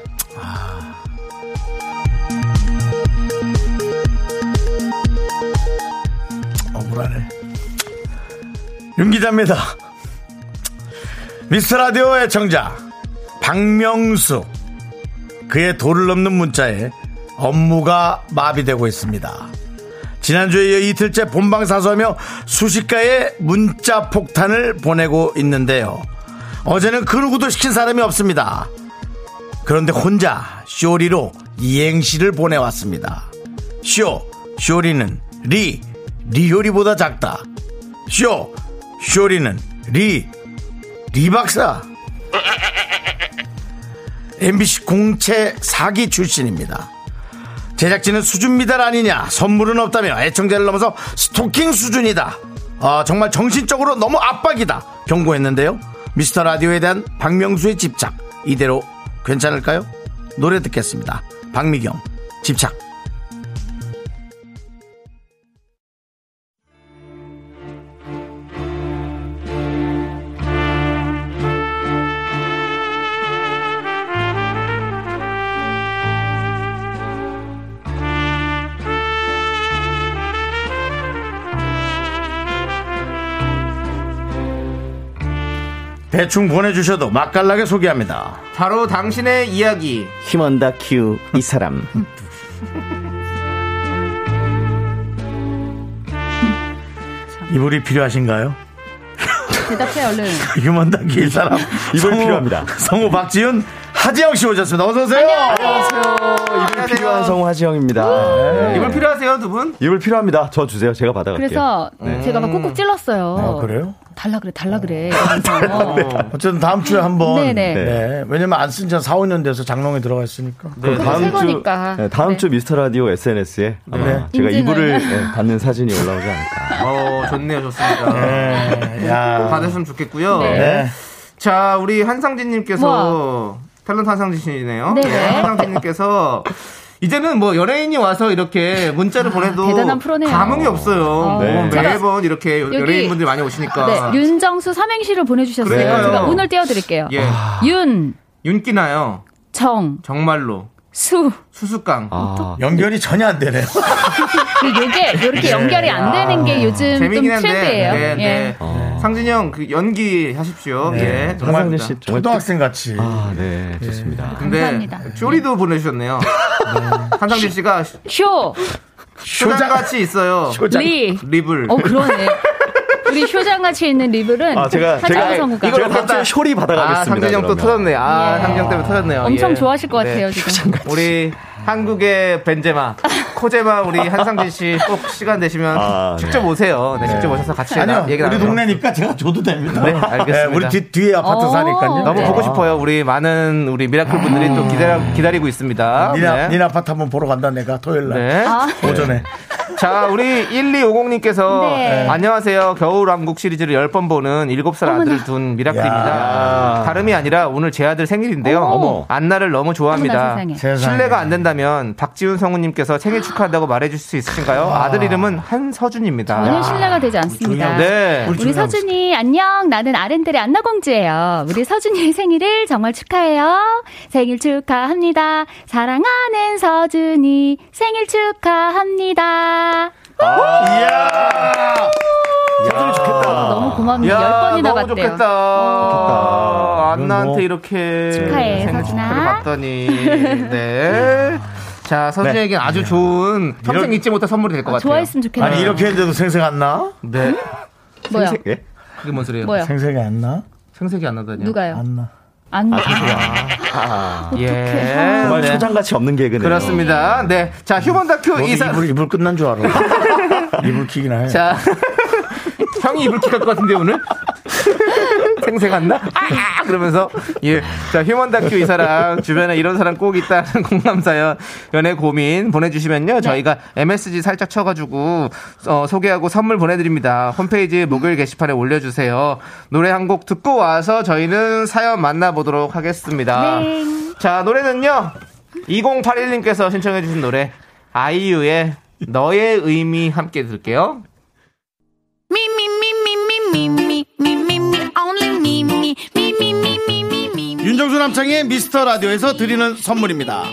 억울하네. 윤기자입니다. 미스터라디오의 청자 박명수, 그의 도를 넘는 문자에 업무가 마비되고 있습니다. 지난주에 이어 이틀째 본방사수하며 수십가의 문자 폭탄을 보내고 있는데요. 어제는 그 누구도 시킨 사람이 없습니다. 그런데 혼자 쇼리로 이행시를 보내왔습니다. 쇼리는 리요리보다 작다. 쇼리는 리박사. MBC 공채 사기 출신입니다. 제작진은 수준 미달 아니냐, 선물은 없다며 애청자를 넘어서 스토킹 수준이다, 정말 정신적으로 너무 압박이다 경고했는데요. 미스터 라디오에 대한 박명수의 집착 이대로 괜찮을까요? 노래 듣겠습니다. 박미경 집착. 대충 보내주셔도 맛깔나게 소개합니다. 바로 당신의 이야기. 힘원 다큐 이 사람. 이불이 필요하신가요? 대답해 얼른. 힘원 다큐 이 사람. 이불 필요합니다. 성우 박지윤, 하지영 씨 오셨습니다. 어서 오세요. 안녕하세요. 이불 필요한 성우 하지영입니다. 네. 이불 필요하세요 두 분? 이불 필요합니다. 저 주세요. 제가 받아갈게요. 그래서 제가 막 꾹꾹 찔렀어요. 아, 그래요? 달라 그래. 어쨌든 다음 주에 한번. 네네. 네. 왜냐면 안 쓴 지 한 4, 5년 돼서 장롱에 들어가 있으니까. 네. 다음 주 미스터 라디오 SNS에 아마 제가 이불을 받는 사진이 올라오지 않을까. 좋네요, 좋습니다. 네. 야. 받았으면 좋겠고요. 네. 네. 자, 우리 한상진님께서 탤런트 한상진이네요. 네. 네. 한상진님께서. 이제는 뭐 연예인이 와서 이렇게 문자를 보내도 감흥이 없어요. 네. 매번 이렇게 연예인분들이 많이 오시니까. 네. 윤정수 삼행시를 보내주셨어요. 그래요. 제가 오늘 띄워드릴게요. 예. 윤기나요. 정말로. 수수깡. 연결이 전혀 안 되네요. 이게 이렇게 연결이 안 되는 게 요즘 좀 트렌드예요. 네, 네. 상진이 형 그 연기 하십시오. 네. 예, 정말 초등학생 같이. 아, 네, 좋습니다. 예. 근데 감사합니다. 쇼리도 보내주셨네요. 네. 한상진 씨가 쇼장 같이 있어요. 리블. 그러네. 우리 쇼장 같이 있는 리블은 제가 갑자기 쇼리 받아가겠습니다. 상진이 형 또 터졌네요. 상진이 형 때문에 터졌네요. 엄청 좋아하실 것 같아요. 지금. 우리 한국의 벤제마, 코제마 우리 한상진 씨 꼭 시간 되시면 직접 오세요. 네, 직접 오셔서 같이 얘기 나눠요. 우리 동네니까 제가 줘도 됩니다. 네, 알겠습니다. 네, 우리 뒤에 아파트 사니까요. 너무 보고 싶어요. 우리 많은 우리 미라클 분들이 또 기다리고 있습니다. 니네 아파트 한번 보러 간다 내가 토요일 날. 네. 오전에. 자, 우리 1250님께서 안녕하세요. 겨울왕국 시리즈를 10번 보는 7살 아들을 둔 미라클입니다. 다름이 아니라 오늘 제 아들 생일인데요. 안나를 너무 좋아합니다. 실례가 안 된다면 박지훈 성우님께서 생일 축하한다고 말해줄 수 있으신가요? 아들 이름은 한서준입니다. 전혀 신뢰가 되지 않습니다. 네. 우리 서준이 안녕. 나는 아렌델의 안나공주예요. 우리 서준이의 생일을 정말 축하해요. 생일 축하합니다. 사랑하는 서준이 생일 축하합니다. 이야! 서준이 좋겠다. 너무 고맙네요. 10번이나 봤대요. 너무 좋겠다. 안나한테 이렇게 축하해, 서준아. 봤더니. 네. 자, 서준이에겐 아주 좋은 평생 잊지 못할 선물이 될 것 같아요. 좋아했으면 좋겠네요. 아니, 이렇게 했는데도 생색 안 나? 네. 뭐야? 그게 뭔 소리예요? 생색이 안 나? 생색이 안 나다니요? 누가요? 안 나. 예. 정말 초장같이 없는 개그네요. 그렇습니다. 네. 자, 휴먼 다큐 이사. 이불 끝난 줄 알아. 이불 키긴 하네. 자. 형이 이불 킥할 것 같은데, 오늘? 생생한나? 그러면서. 예. 자, 휴먼 다큐 이 사람. 주변에 이런 사람 꼭 있다는 공감사연, 연애 고민 보내주시면요. 네. 저희가 MSG 살짝 쳐가지고, 소개하고 선물 보내드립니다. 홈페이지 목요일 게시판에 올려주세요. 노래 한 곡 듣고 와서 저희는 사연 만나보도록 하겠습니다. 네. 자, 노래는요. 2081님께서 신청해주신 노래, 아이유의 너의 의미 함께 들을게요. 윤정수 남창의 미스터라디오에서 드리는 선물입니다.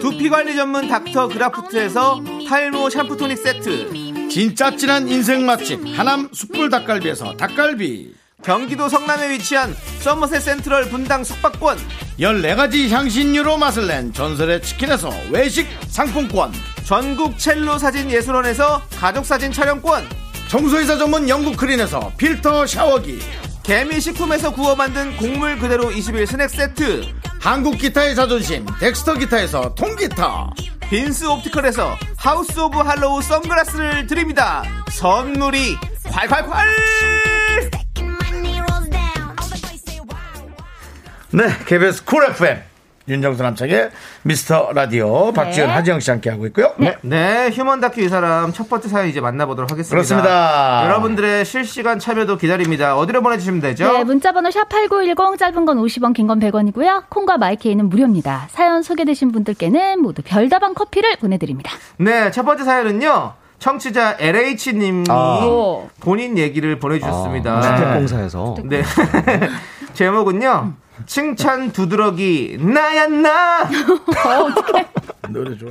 두피관리 전문 닥터 그라프트에서 탈모 샴푸 토닉 세트, 진짜 진한 인생 맛집 하남 숯불 닭갈비에서 닭갈비, 경기도 성남에 위치한 서머셋 센트럴 분당 숙박권, 14가지 향신료로 맛을 낸 전설의 치킨에서 외식 상품권, 전국 첼로 사진 예술원에서 가족사진 촬영권, 청소이사 전문 영국 크린에서 필터 샤워기, 개미식품에서 구워 만든 곡물 그대로 21 스낵세트, 한국기타의 자존심 덱스터기타에서 통기타, 빈스옵티컬에서 하우스 오브 할로우 선글라스를 드립니다. 선물이 콸콸콸. 네, KBS 쿨 FM 윤정수 남창의 미스터라디오 박지현 네. 하지영씨 함께하고 있고요. 네. 네, 휴먼 다큐 이 사람 첫 번째 사연 이제 만나보도록 하겠습니다. 그렇습니다. 여러분들의 실시간 참여도 기다립니다. 어디로 보내주시면 되죠? 네, 문자번호 샵8910 짧은 건 50원 긴 건 100원이고요. 콩과 마이케이는 무료입니다. 사연 소개되신 분들께는 모두 별다방 커피를 보내드립니다. 네, 첫 번째 사연은요. 청취자 LH님이 본인 얘기를 보내주셨습니다. 주택공사에서. 네. 제목은요. 칭찬 두드러기 나야 나. 어떡해. 노래 좋아.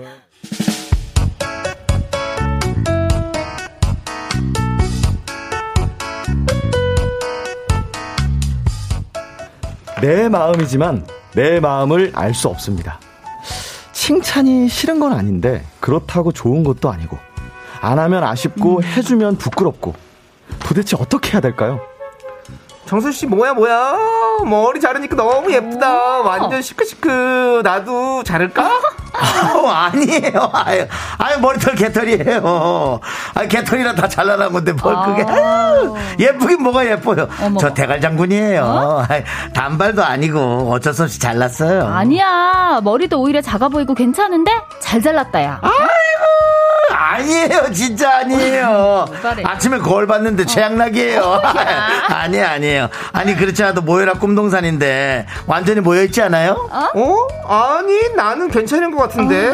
내 마음이지만 내 마음을 알 수 없습니다. 칭찬이 싫은 건 아닌데 그렇다고 좋은 것도 아니고 안 하면 아쉽고 해주면 부끄럽고 도대체 어떻게 해야 될까요? 정수씨 뭐야 머리 자르니까 너무 예쁘다. 완전 시크시크. 나도 자를까? 아니에요. 아유 머리털 개털이에요. 아니 개털이라 다 잘라난 건데 뭘 그게 예쁘긴 뭐가 예뻐요. 어머. 저 대갈장군이에요. 단발도 아니고 어쩔 수 없이 잘랐어요. 아니야 머리도 오히려 작아 보이고 괜찮은데 잘 잘랐다 야. 아니에요 진짜 아니에요. 아침에 거울 봤는데 최악락이에요. 아니에요. 아니 그렇지 않아도 모여라 꿈동산인데 완전히 모여있지 않아요? 아니 나는 괜찮은 것 같은데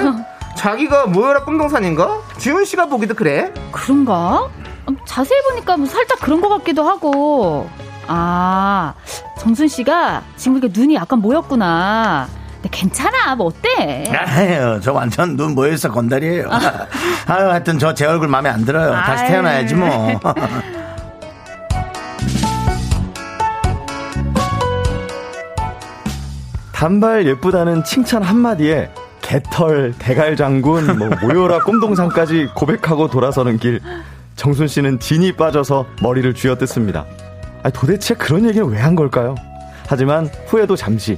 자기가 모여라 꿈동산인가? 지훈씨가 보기도 그래? 그런가? 자세히 보니까 뭐 살짝 그런 것 같기도 하고. 아 정순씨가 지금 이렇게 눈이 약간 모였구나. 괜찮아 뭐 어때? 아유 저 완전 눈 모여있어 건달이에요. 아유 하여튼 저 제 얼굴 마음에 안 들어요. 다시 태어나야지 뭐. 단발 예쁘다는 칭찬 한마디에 개털, 대갈장군, 뭐 모여라 꼼동산까지 고백하고 돌아서는 길. 정순씨는 진이 빠져서 머리를 쥐어뜯습니다. 아니, 도대체 그런 얘기를 왜 한 걸까요? 하지만 후회도 잠시.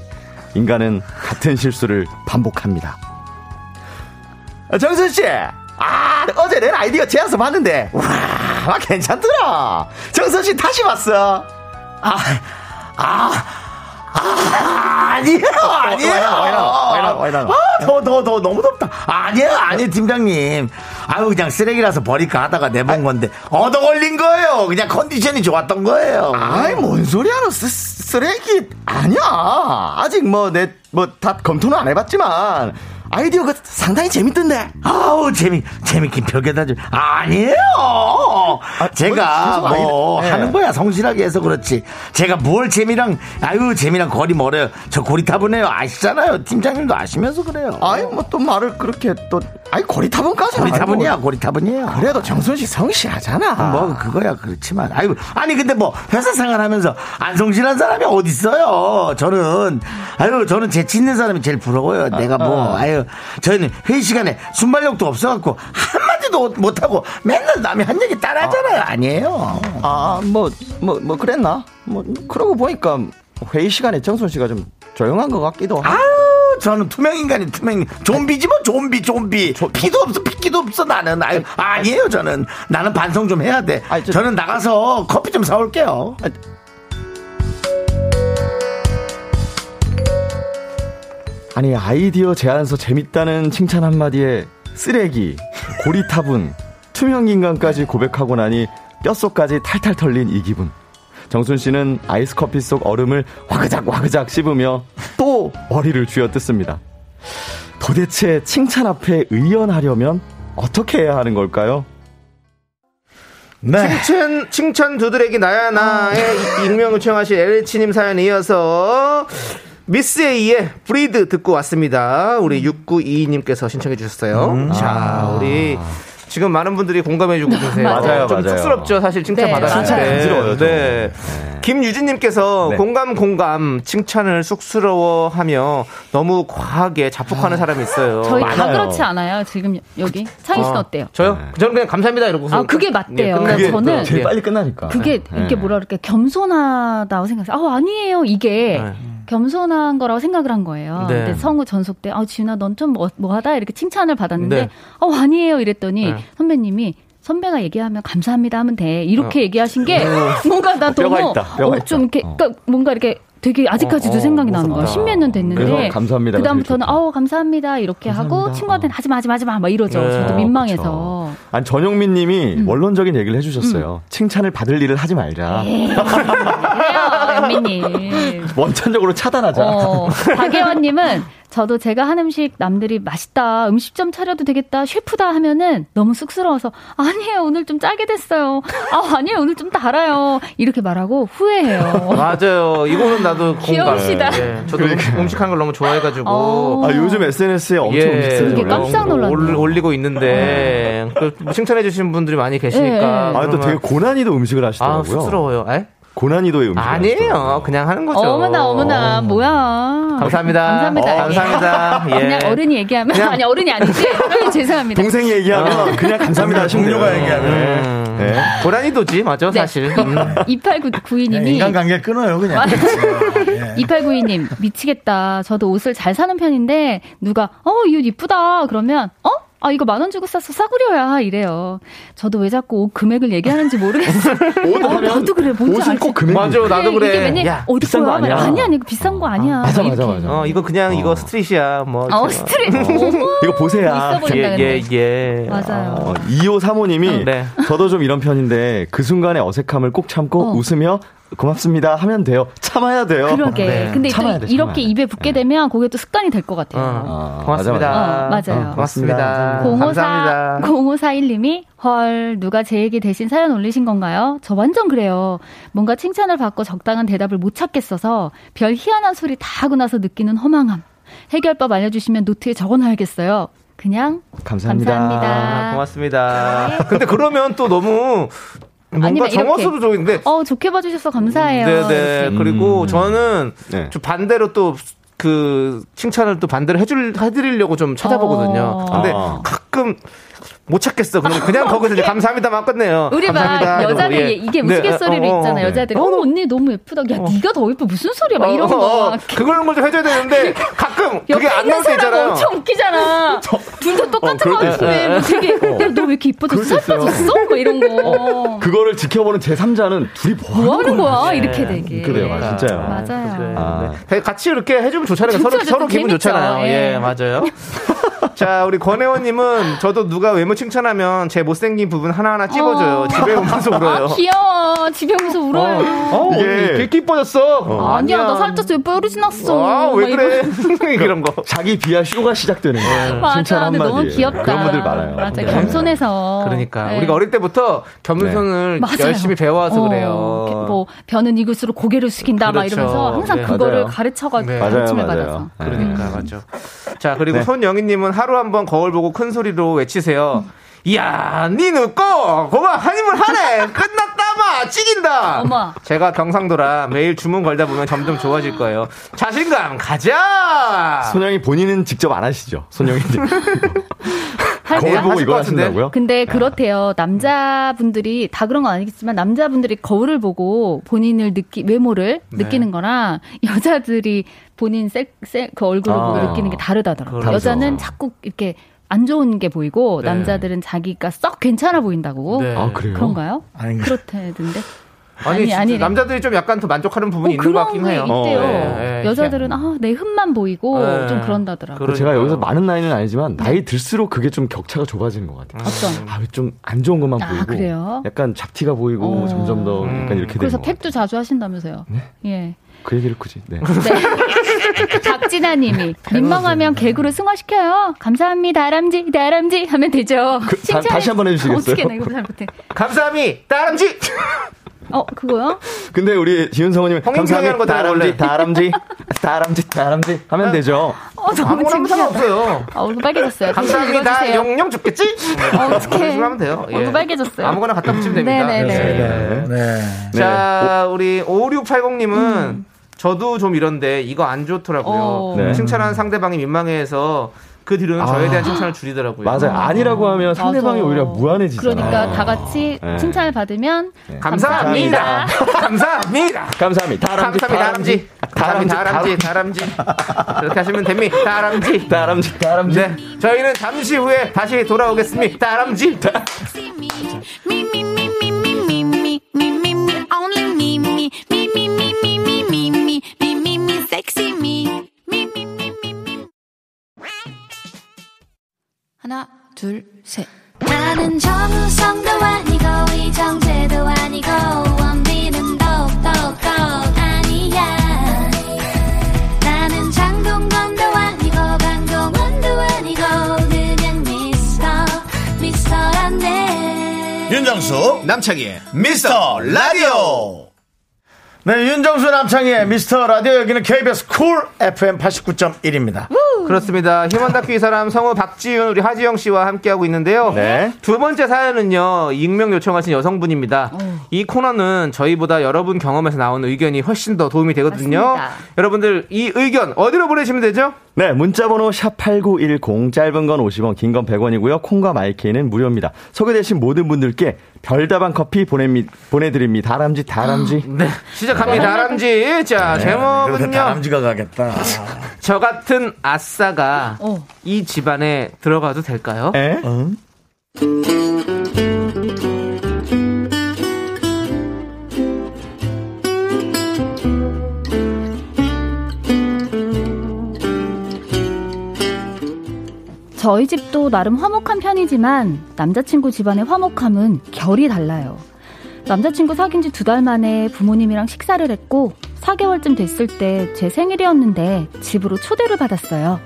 인간은 같은 실수를 반복합니다. 정순씨 어제 낸 아이디어 제안서 봤는데 와 괜찮더라. 정순씨 다시 봤어. 아니에요. 더 너무 덥다. 아니에요 팀장님. 아유 그냥 쓰레기라서 버릴까 하다가 내본 건데 얻어 걸린 거예요. 그냥 컨디션이 좋았던 거예요. 아이 뭔 소리야 너 쓰레기 아니야. 아직 뭐 다 검토는 안 해봤지만 아이디어가 상당히 재밌던데. 아우 재밌긴 별개다. 아니에요. 제가 뭐 하는 거야 성실하게 해서 그렇지. 제가 뭘 재미랑 거리 멀어요. 저 고리타분해요. 아시잖아요. 팀장님도 아시면서 그래요. 아이 뭐 또 말을 그렇게 또 아이 고리타분까지. 고리타분이에요. 그래도 정순 씨 성실하잖아. 뭐 그거야 그렇지만. 아니 근데 뭐 회사 생활하면서 안 성실한 사람이 어디 있어요? 저는 재치 있는 사람이 제일 부러워요. 내가 저희는 회의 시간에 순발력도 없어갖고 한마디도 못하고 맨날 남이 한 얘기 따라하잖아요. 아니에요. 뭐 그랬나? 뭐 그러고 보니까 회의 시간에 정순 씨가 좀 조용한 것 같기도 하고. 저는 투명 인간이 좀비지 뭐. 좀비 피도 없어 나는. 아니에요. 나는 반성 좀 해야 돼. 저는 나가서 커피 좀 사올게요. 아니 아이디어 제안서 재밌다는 칭찬 한마디에 쓰레기, 고리타분, 투명인간까지 고백하고 나니 뼛속까지 탈탈 털린 이 기분. 정순씨는 아이스커피 속 얼음을 와그작 씹으며 또 머리를 쥐어뜯습니다. 도대체 칭찬 앞에 의연하려면 어떻게 해야 하는 걸까요? 네. 칭찬 두드레기 나야나의 익명 요청하신 LH님 사연에 이어서 미스 A의 브리드 듣고 왔습니다. 우리 6922님께서 신청해 주셨어요. 자, 우리 지금 많은 분들이 공감해 주고 계세요. 맞아요. 좀 쑥스럽죠. 사실 칭찬 받았는데. 네. 안쓰러워요. 네. 김유진님께서 공감 칭찬을 쑥스러워하며 너무 과하게 자폭하는 사람이 있어요. 저희 많아요. 다 그렇지 않아요. 지금 여기 창희 씨는 어때요? 저요? 네. 저는 그냥 감사합니다 이러고. 그게 맞대요. 그게 저는 제일 빨리 끝나니까. 그게 이렇게 뭐랄까 겸손하다고 생각해요. 아니에요. 이게. 겸손한 거라고 생각을 한 거예요. 네. 근데 성우 전속 때 지윤아 넌 좀 뭐하다 이렇게 칭찬을 받았는데 아니에요 이랬더니 선배님이 선배가 얘기하면 감사합니다 하면 돼 이렇게 얘기하신 게 뭔가 나 너무 뼈가 있다. 좀 이렇게 그러니까 뭔가 이렇게 되게 아직까지도 생각이 나는 거야. 십몇 년 됐는데. 그래서 감사합니다. 그다음부터는 감사합니다 이렇게 감사합니다. 하고 친구한테는 하지 마 막 이러죠. 네. 저도 민망해서. 그쵸. 아니 전영민 님이 원론적인 얘기를 해주셨어요. 칭찬을 받을 일을 하지 말자. 영민 님. 원천적으로 차단하자. 박예원 님은 저도 제가 한 음식 남들이 맛있다 음식점 차려도 되겠다 셰프다 하면은 너무 쑥스러워서 아니에요 오늘 좀 짜게 됐어요 아니에요 오늘 좀 달아요 이렇게 말하고 후회해요. 맞아요. 이거는 나도 공감. 귀여우시다. 예, 저도 그러니까. 음식하는 걸 너무 좋아해가지고 요즘 SNS에 엄청 이게 깜짝 놀랐네. 올리고 있는데 칭찬해주신 분들이 많이 계시니까 그러면... 또 되게 고난이도 음식을 하시더라고요. 쑥스러워요. 에? 고난이도의 음식 아니에요. 그냥 하는 거죠. 어머나 뭐야. 감사합니다. 예. 그냥 어른이 얘기하면 그냥... 아니 어른이 아니지. 죄송합니다. 동생이 얘기하면 그냥 감사합니다. 동료가 얘기하면 네. 고난이도지 맞아 네. 사실. 2892님이 인간관계 끊어요 그냥. 2892님 미치겠다. 저도 옷을 잘 사는 편인데 누가 이 옷 이쁘다 그러면 이거 10,000원 주고 샀어 싸구려야 이래요. 저도 왜 자꾸 옷 금액을 얘기하는지 모르겠어요. 나도 그래. 옷은 꼭 금액이. 맞아 나도 그래. 야, 비싼 거 아니야. 아니야 이거 비싼 거 아니야. 맞아. 이거 그냥 이거 스트릿이야 뭐. 스트릿. 이거 보세요. 예. 맞아요. 2535님이 저도 좀 이런 편인데 그 순간의 어색함을 꼭 참고 웃으며 고맙습니다 하면 돼요. 참아야 돼요. 그러게. 네. 근데 참아야 또 돼, 이렇게 입에 붙게 되면 그게 또 습관이 될 것 같아요. 고맙습니다. 맞아요. 고맙습니다. 0541님이 헐 누가 제 얘기 대신 사연 올리신 건가요? 저 완전 그래요. 뭔가 칭찬을 받고 적당한 대답을 못 찾겠어서 별 희한한 소리 다 하고 나서 느끼는 허망함. 해결법 알려주시면 노트에 적어놔야겠어요. 그냥 감사합니다. 고맙습니다. 네. 근데 그러면 또 너무... 뭔가 정확수로 좋은데. 좋게 봐주셔서 감사해요. 네네. 그리고 저는 좀 반대로 또 그 칭찬을 또 반대로 해드리려고 좀 찾아보거든요. 근데 가끔 못 찾겠어. 그럼 그냥 거기서 이제 감사합니다만 끝내요. 우리 막 여자들 이게 우스갯소리로 있잖아. 여자들이 언니 너무 예쁘다. 야 네가 더 예뻐 무슨 소리야? 막 이런 거. 그걸 먼저 해줘야 되는데 가끔 그게 안 나올 때 있잖아요. 엄청 웃기잖아. 둘 다 똑같은 마음인데 뭐 되게 너 왜 이렇게 예뻐졌어? 살 빠졌어? 뭐 이런 거. 그거를 지켜보는 제3자는 둘이 뭐 하는 거야? 이렇게 되게. 그래요, 진짜요. 맞아요. 같이 이렇게 해주면 좋잖아요. 서로 기분 좋잖아요. 예, 맞아요. 자, 우리 권혜원님은 저도 누가 외모 칭찬하면 제 못생긴 부분 하나하나 찝어줘요. 집에 오면서 울어요. 귀여워. 집에 오면서 울어요. 이게 기뻐졌어. 아니야, 나 살쪘어. 뼈를 지났어. 왜 그래? 이런 거. 자기 비하 쇼가 시작되는 거예요. 칭찬 한마디. 너무 귀엽다. 그런 분들 많아요. 맞아, 겸손해서. 그러니까 우리가 어릴 때부터 겸손을 열심히 배워서 그래요. 뭐 변은 이글수록 고개를 숙인다. 그렇죠. 막 이러면서 항상 그거를 가르쳐가지고 가르침을 받아서. 그러니까 맞죠. 자, 그리고 손영희님은 하루 한번 거울 보고 큰 소리로 외치세요. 이야, 니 웃고 고마 한입을 하네. 끝났다마 찍인다. 어머. 제가 경상도라 매일 주문 걸다 보면 점점 좋아질 거예요. 자신감 가자. 손영이 본인은 직접 안 하시죠, 손영이님. 거울 보고 이거 하신다고요? 근데 그렇대요. 남자분들이 다 그런 건 아니겠지만 남자분들이 거울을 보고 본인을 외모를 느끼는 거랑 여자들이 본인 그 얼굴을 보고 느끼는 게 다르다더라고요. 여자는 자꾸 이렇게 안 좋은 게 보이고 남자들은 자기가 썩 괜찮아 보인다고. 아, 그래요? 그런가요? 아닌가. 그렇다던데. 아니 남자들이 좀 약간 더 만족하는 부분이 있는 것 같긴 해요. 있대요. 여자들은 내 흠만 보이고 좀 그런다더라고요. 제가 여기서 많은 나이는 아니지만 나이 들수록 그게 좀 격차가 좁아지는 것 같아요. 좀 안 좋은 것만 보이고 그래요? 약간 잡티가 보이고 점점 더 약간 이렇게 되는 것 같아요. 그래서 팩도 자주 하신다면서요. 네? 예. 그 얘기를 굳이. 네. 박진아님이 민망하면 개그로 승화시켜요. 감사합니다. 다람쥐 다람쥐 하면 되죠. 다시 한번 해주시겠어요? 어떻게 나 이거 잘 못해. 감사합니다. 다람쥐. 그거요? 근데 우리 지윤성우님 감사합니다. 다람쥐 하면 되죠. 아무 상관없어요. 얼굴 빨개졌어요. 감사합니다. 용용 죽겠지? 어떻게 하면 돼요? 얼굴 빨개졌어요. 아무거나 갖다 붙이면 됩니다. 네네네. 자, 우리 5680님은 저도 좀 이런데 이거 안 좋더라고요. 네. 칭찬하는 상대방이 민망해해서 그 뒤로는 저에 대한 칭찬을 줄이더라고요. 맞아요. 아니라고 하면 상대방이 오히려 무한해지잖아요. 그러니까 다 같이 칭찬을 받으면 감사합니다. 감사합니다. 다람쥐. 그렇게 하시면 됩니다. 다람쥐. 네. 저희는 잠시 후에 다시 돌아오겠습니다. 다람쥐. 둘, 셋. 나는 정우성도 아니고 이정재도 아니고 원빈은 더욱더 아니야. 나는 장동건도 아니고 강동원도 아니고 그냥 미스터란데. 윤정수 남창희의 미스터라디오. 네, 윤정수 남창희의 미스터라디오. 여기는 KBS 쿨 FM 89.1입니다. 그렇습니다. 휴먼 다큐 이 사람 성우 박지윤 우리 하지영 씨와 함께하고 있는데요. 네. 두 번째 사연은요, 익명 요청하신 여성분입니다. 이 코너는 저희보다 여러분 경험에서 나온 의견이 훨씬 더 도움이 되거든요. 맞습니다. 여러분들 이 의견 어디로 보내시면 되죠? 네, 문자번호 샵8910, 짧은 건 50원, 긴 건 100원이고요. 콩과 마이키는 무료입니다. 소개되신 모든 분들께 별다방 커피 보내드립니다. 다람쥐, 다람쥐. 네, 시작합니다. 다람쥐. 자, 네, 제목은요. 다람쥐가 가겠다. 저 같은 아싸가 이 집안에 들어가도 될까요? 에? 응? 저희 집도 나름 화목한 편이지만 남자친구 집안의 화목함은 결이 달라요. 남자친구 사귄 지 2달 만에 부모님이랑 식사를 했고 4개월쯤 됐을 때 제 생일이었는데 집으로 초대를 받았어요.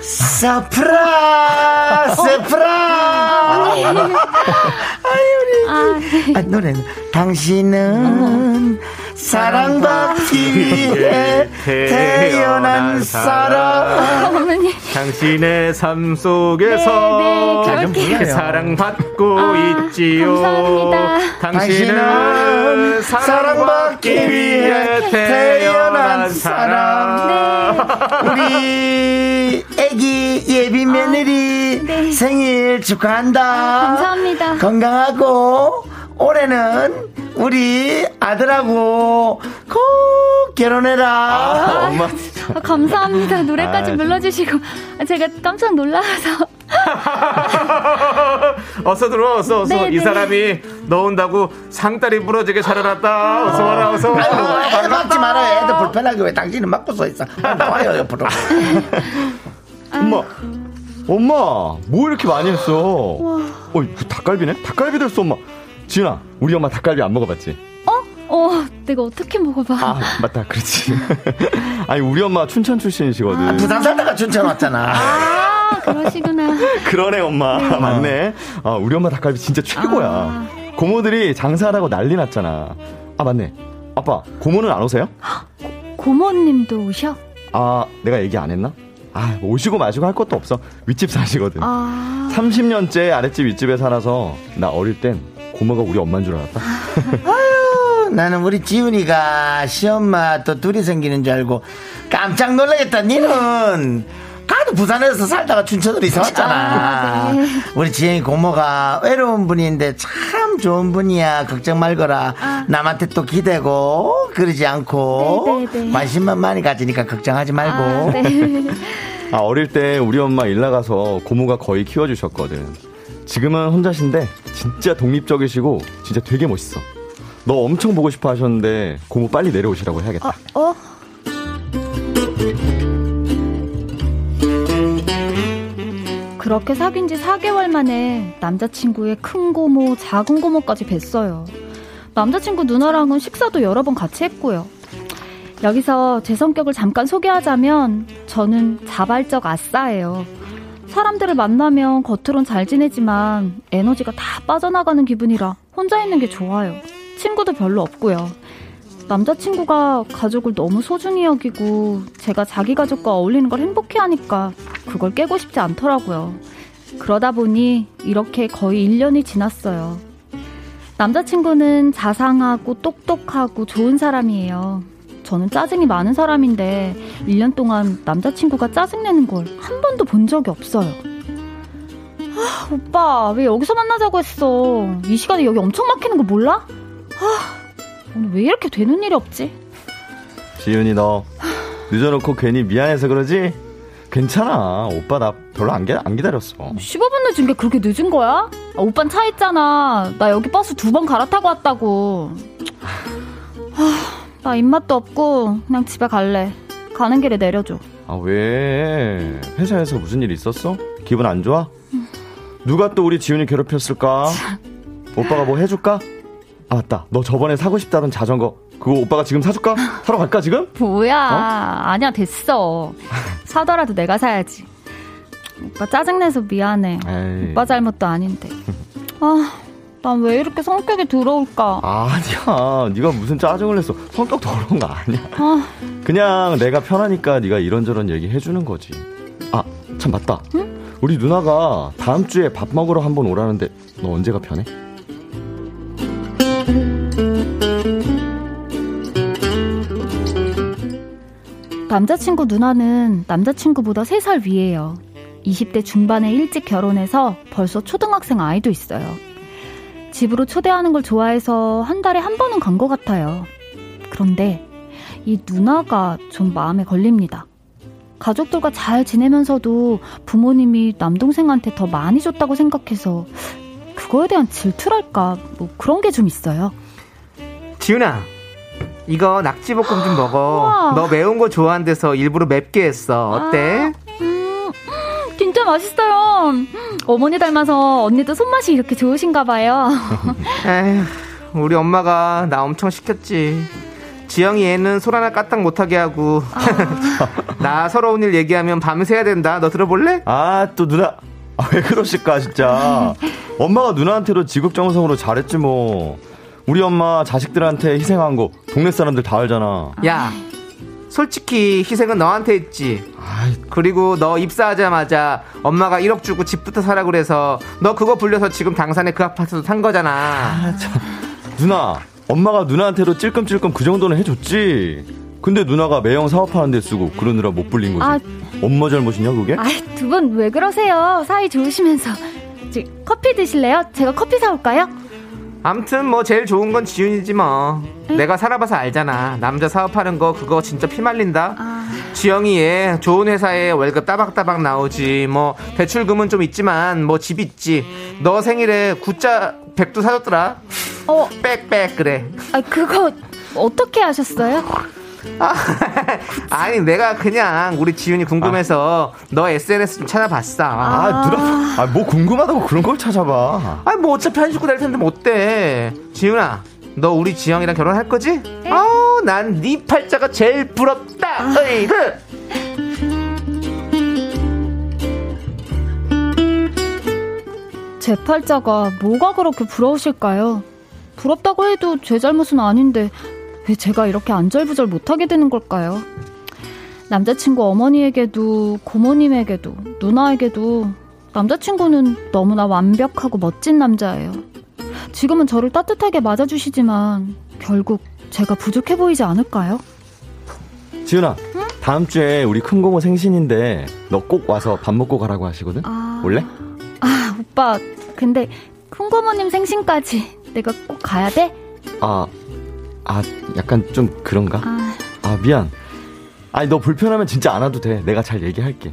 서프라이즈! 서프라이즈! 아니, 우리 아, 노래는 당신은 사랑받기 위해 태어난 사람. 어머니. 당신의 삶 속에서 네, 사랑받고 있지요. 감사합니다. 당신은 사랑받기 위해 태어난 사람. 네. 우리 애기 예비 며느리 네. 생일 축하한다. 감사합니다. 건강하고 올해는 우리 아들하고 꼭 결혼해라. 아, 엄마. 아, 감사합니다. 노래까지 불러주시고 제가 깜짝 놀라서. 어서 들어와, 어서. 네, 이 네. 사람이 너 온다고 상다리 부러지게 살아났다. 어서 와라, 어서 와라. 아이고, 애 맞지 말아요. 애들 불편하게 왜 당신은 맞고 서 있어. 나와요, 옆으로. 엄마. 엄마, 뭐 이렇게 많이 했어? 어이, 닭갈비네? 닭갈비 됐어, 엄마. 지은아, 우리 엄마 닭갈비 안 먹어봤지? 내가 어떻게 먹어봐? 아, 맞다, 그렇지. 아니, 우리 엄마 춘천 출신이시거든. 아, 부산 살다가 춘천 왔잖아. 아, 그러시구나. 그러네, 엄마. 네. 맞네. 아, 우리 엄마 닭갈비 진짜 최고야. 아. 고모들이 장사하라고 난리 났잖아. 아, 맞네. 아빠, 고모는 안 오세요? 고모님도 오셔? 아, 내가 얘기 안 했나? 아, 오시고 마시고 할 것도 없어. 윗집 사시거든. 아. 30년째 아랫집 윗집에 살아서 나 어릴 땐 고모가 우리 엄마인 줄 알았다. 아유, 나는 우리 지훈이가 시엄마 또 둘이 생기는 줄 알고 깜짝 놀라겠다. 니는 다들 부산에서 살다가 춘천으로 이사 왔잖아. 아, 네. 우리 지영이 고모가 외로운 분인데 참 좋은 분이야. 걱정 말거라. 아. 남한테 또 기대고 그러지 않고 네. 관심만 많이 가지니까 걱정하지 말고. 아, 네. 아, 어릴 때 우리 엄마 일 나가서 고모가 거의 키워주셨거든. 지금은 혼자신데 진짜 독립적이시고 진짜 되게 멋있어. 너 엄청 보고 싶어 하셨는데 고모 빨리 내려오시라고 해야겠다. 그렇게 사귄 지 4개월 만에 남자친구의 큰 고모, 작은 고모까지 뵀어요. 남자친구 누나랑은 식사도 여러 번 같이 했고요. 여기서 제 성격을 잠깐 소개하자면 저는 자발적 아싸예요. 사람들을 만나면 겉으론 잘 지내지만 에너지가 다 빠져나가는 기분이라 혼자 있는 게 좋아요. 친구도 별로 없고요. 남자친구가 가족을 너무 소중히 여기고 제가 자기 가족과 어울리는 걸 행복해하니까 그걸 깨고 싶지 않더라고요. 그러다 보니 이렇게 거의 1년이 지났어요. 남자친구는 자상하고 똑똑하고 좋은 사람이에요. 저는 짜증이 많은 사람인데 1년 동안 남자친구가 짜증내는 걸 한 번도 본 적이 없어요. 아, 오빠 왜 여기서 만나자고 했어? 이 시간에 여기 엄청 막히는 거 몰라? 아, 오늘 왜 이렇게 되는 일이 없지? 지윤이 너 늦어놓고 괜히 미안해서 그러지? 괜찮아. 오빠 나 별로 안 기다렸어. 15분 늦은 게 그렇게 늦은 거야? 아, 오빤 차 있잖아. 나 여기 버스 2번 갈아타고 왔다고. 아, 나 입맛도 없고 그냥 집에 갈래. 가는 길에 내려줘. 아, 왜? 회사에서 무슨 일 있었어? 기분 안 좋아? 누가 또 우리 지훈이 괴롭혔을까? 오빠가 뭐 해줄까? 아, 맞다. 너 저번에 사고 싶다던 자전거 그거 오빠가 지금 사줄까? 사러 갈까 지금? 뭐야. 어? 아니야, 됐어. 사더라도 내가 사야지. 오빠 짜증내서 미안해. 에이. 오빠 잘못도 아닌데. 아, 난 왜 이렇게 성격이 더러울까? 아니야, 네가 무슨 짜증을 냈어. 성격 더러운 거 아니야. 아. 그냥 내가 편하니까 네가 이런저런 얘기 해주는 거지. 아, 참 맞다. 응? 우리 누나가 다음 주에 밥 먹으러 한번 오라는데 너 언제가 편해? 남자친구 누나는 남자친구보다 3살 위예요. 20대 중반에 일찍 결혼해서 벌써 초등학생 아이도 있어요. 집으로 초대하는 걸 좋아해서 한 달에 한 번은 간 것 같아요. 그런데 이 누나가 좀 마음에 걸립니다. 가족들과 잘 지내면서도 부모님이 남동생한테 더 많이 줬다고 생각해서 그거에 대한 질투랄까, 뭐 그런 게 좀 있어요. 지훈아, 이거 낙지볶음 좀 먹어. 너 매운 거 좋아한대서 일부러 맵게 했어. 어때? 진짜 맛있어요. 어머니 닮아서 언니도 손맛이 이렇게 좋으신가 봐요. 에휴, 우리 엄마가 나 엄청 시켰지. 지영이 얘는 소 하나 까딱 못하게 하고. 나 서러운 일 얘기하면 밤새야 된다. 너 들어볼래? 아, 또 누나. 아, 왜 그러실까 진짜. 엄마가 누나한테도 지극정성으로 잘했지 뭐. 우리 엄마 자식들한테 희생한 거 동네 사람들 다 알잖아. 야, 솔직히 희생은 너한테 했지. 아이. 그리고 너 입사하자마자 엄마가 1억 주고 집부터 사라고 그래서 너 그거 불려서 지금 당산에 그 아파트도 산 거잖아. 아, 참. 누나, 엄마가 누나한테도 찔끔찔끔 그 정도는 해줬지. 근데 누나가 매형 사업하는 데 쓰고 그러느라 못 불린 거지. 아, 엄마 잘못이냐 그게? 두 분 왜 그러세요? 사이 좋으시면서. 커피 드실래요? 제가 커피 사올까요? 암튼 뭐 제일 좋은 건 지윤이지 뭐. 응? 내가 살아봐서 알잖아. 남자 사업하는 거 그거 진짜 피 말린다. 아... 지영이 얘 좋은 회사에 월급 따박따박 나오지. 뭐 대출금은 좀 있지만 뭐 집 있지. 너 생일에 구짜 백두 사줬더라. 어, 빽빽 그래. 아, 그거 어떻게 아셨어요? 아니, 내가 그냥 우리 지윤이 궁금해서 너 SNS 좀 찾아봤어. 누나, 뭐 궁금하다고 그런 걸 찾아봐. 아니, 뭐 어차피 한 식구 될 텐데 뭐 어때. 지윤아, 너 우리 지영이랑 결혼할 거지? 아우, 난 네 팔자가 제일 부럽다. 제 팔자가 뭐가 그렇게 부러우실까요? 부럽다고 해도 제 잘못은 아닌데 왜 제가 이렇게 안절부절 못하게 되는 걸까요? 남자친구 어머니에게도 고모님에게도 누나에게도 남자친구는 너무나 완벽하고 멋진 남자예요. 지금은 저를 따뜻하게 맞아주시지만 결국 제가 부족해 보이지 않을까요? 지윤아, 응? 다음 주에 우리 큰 고모 생신인데 너 꼭 와서 밥 먹고 가라고 하시거든? 올래? 아, 오빠, 근데 큰 고모님 생신까지 내가 꼭 가야 돼? 약간 좀 그런가? 미안. 아니, 너 불편하면 진짜 안 와도 돼. 내가 잘 얘기할게.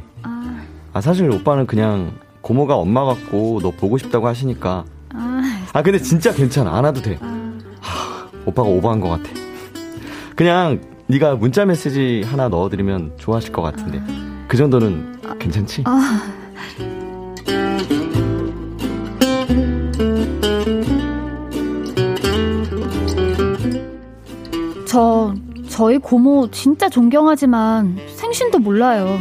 사실 오빠는 그냥 고모가 엄마 같고 너 보고 싶다고 하시니까. 근데 진짜 괜찮아. 안 와도 돼. 오빠가 오버한 것 같아. 그냥 네가 문자 메시지 하나 넣어드리면 좋아하실 것 같은데. 그 정도는 괜찮지? 저희 고모 진짜 존경하지만 생신도 몰라요.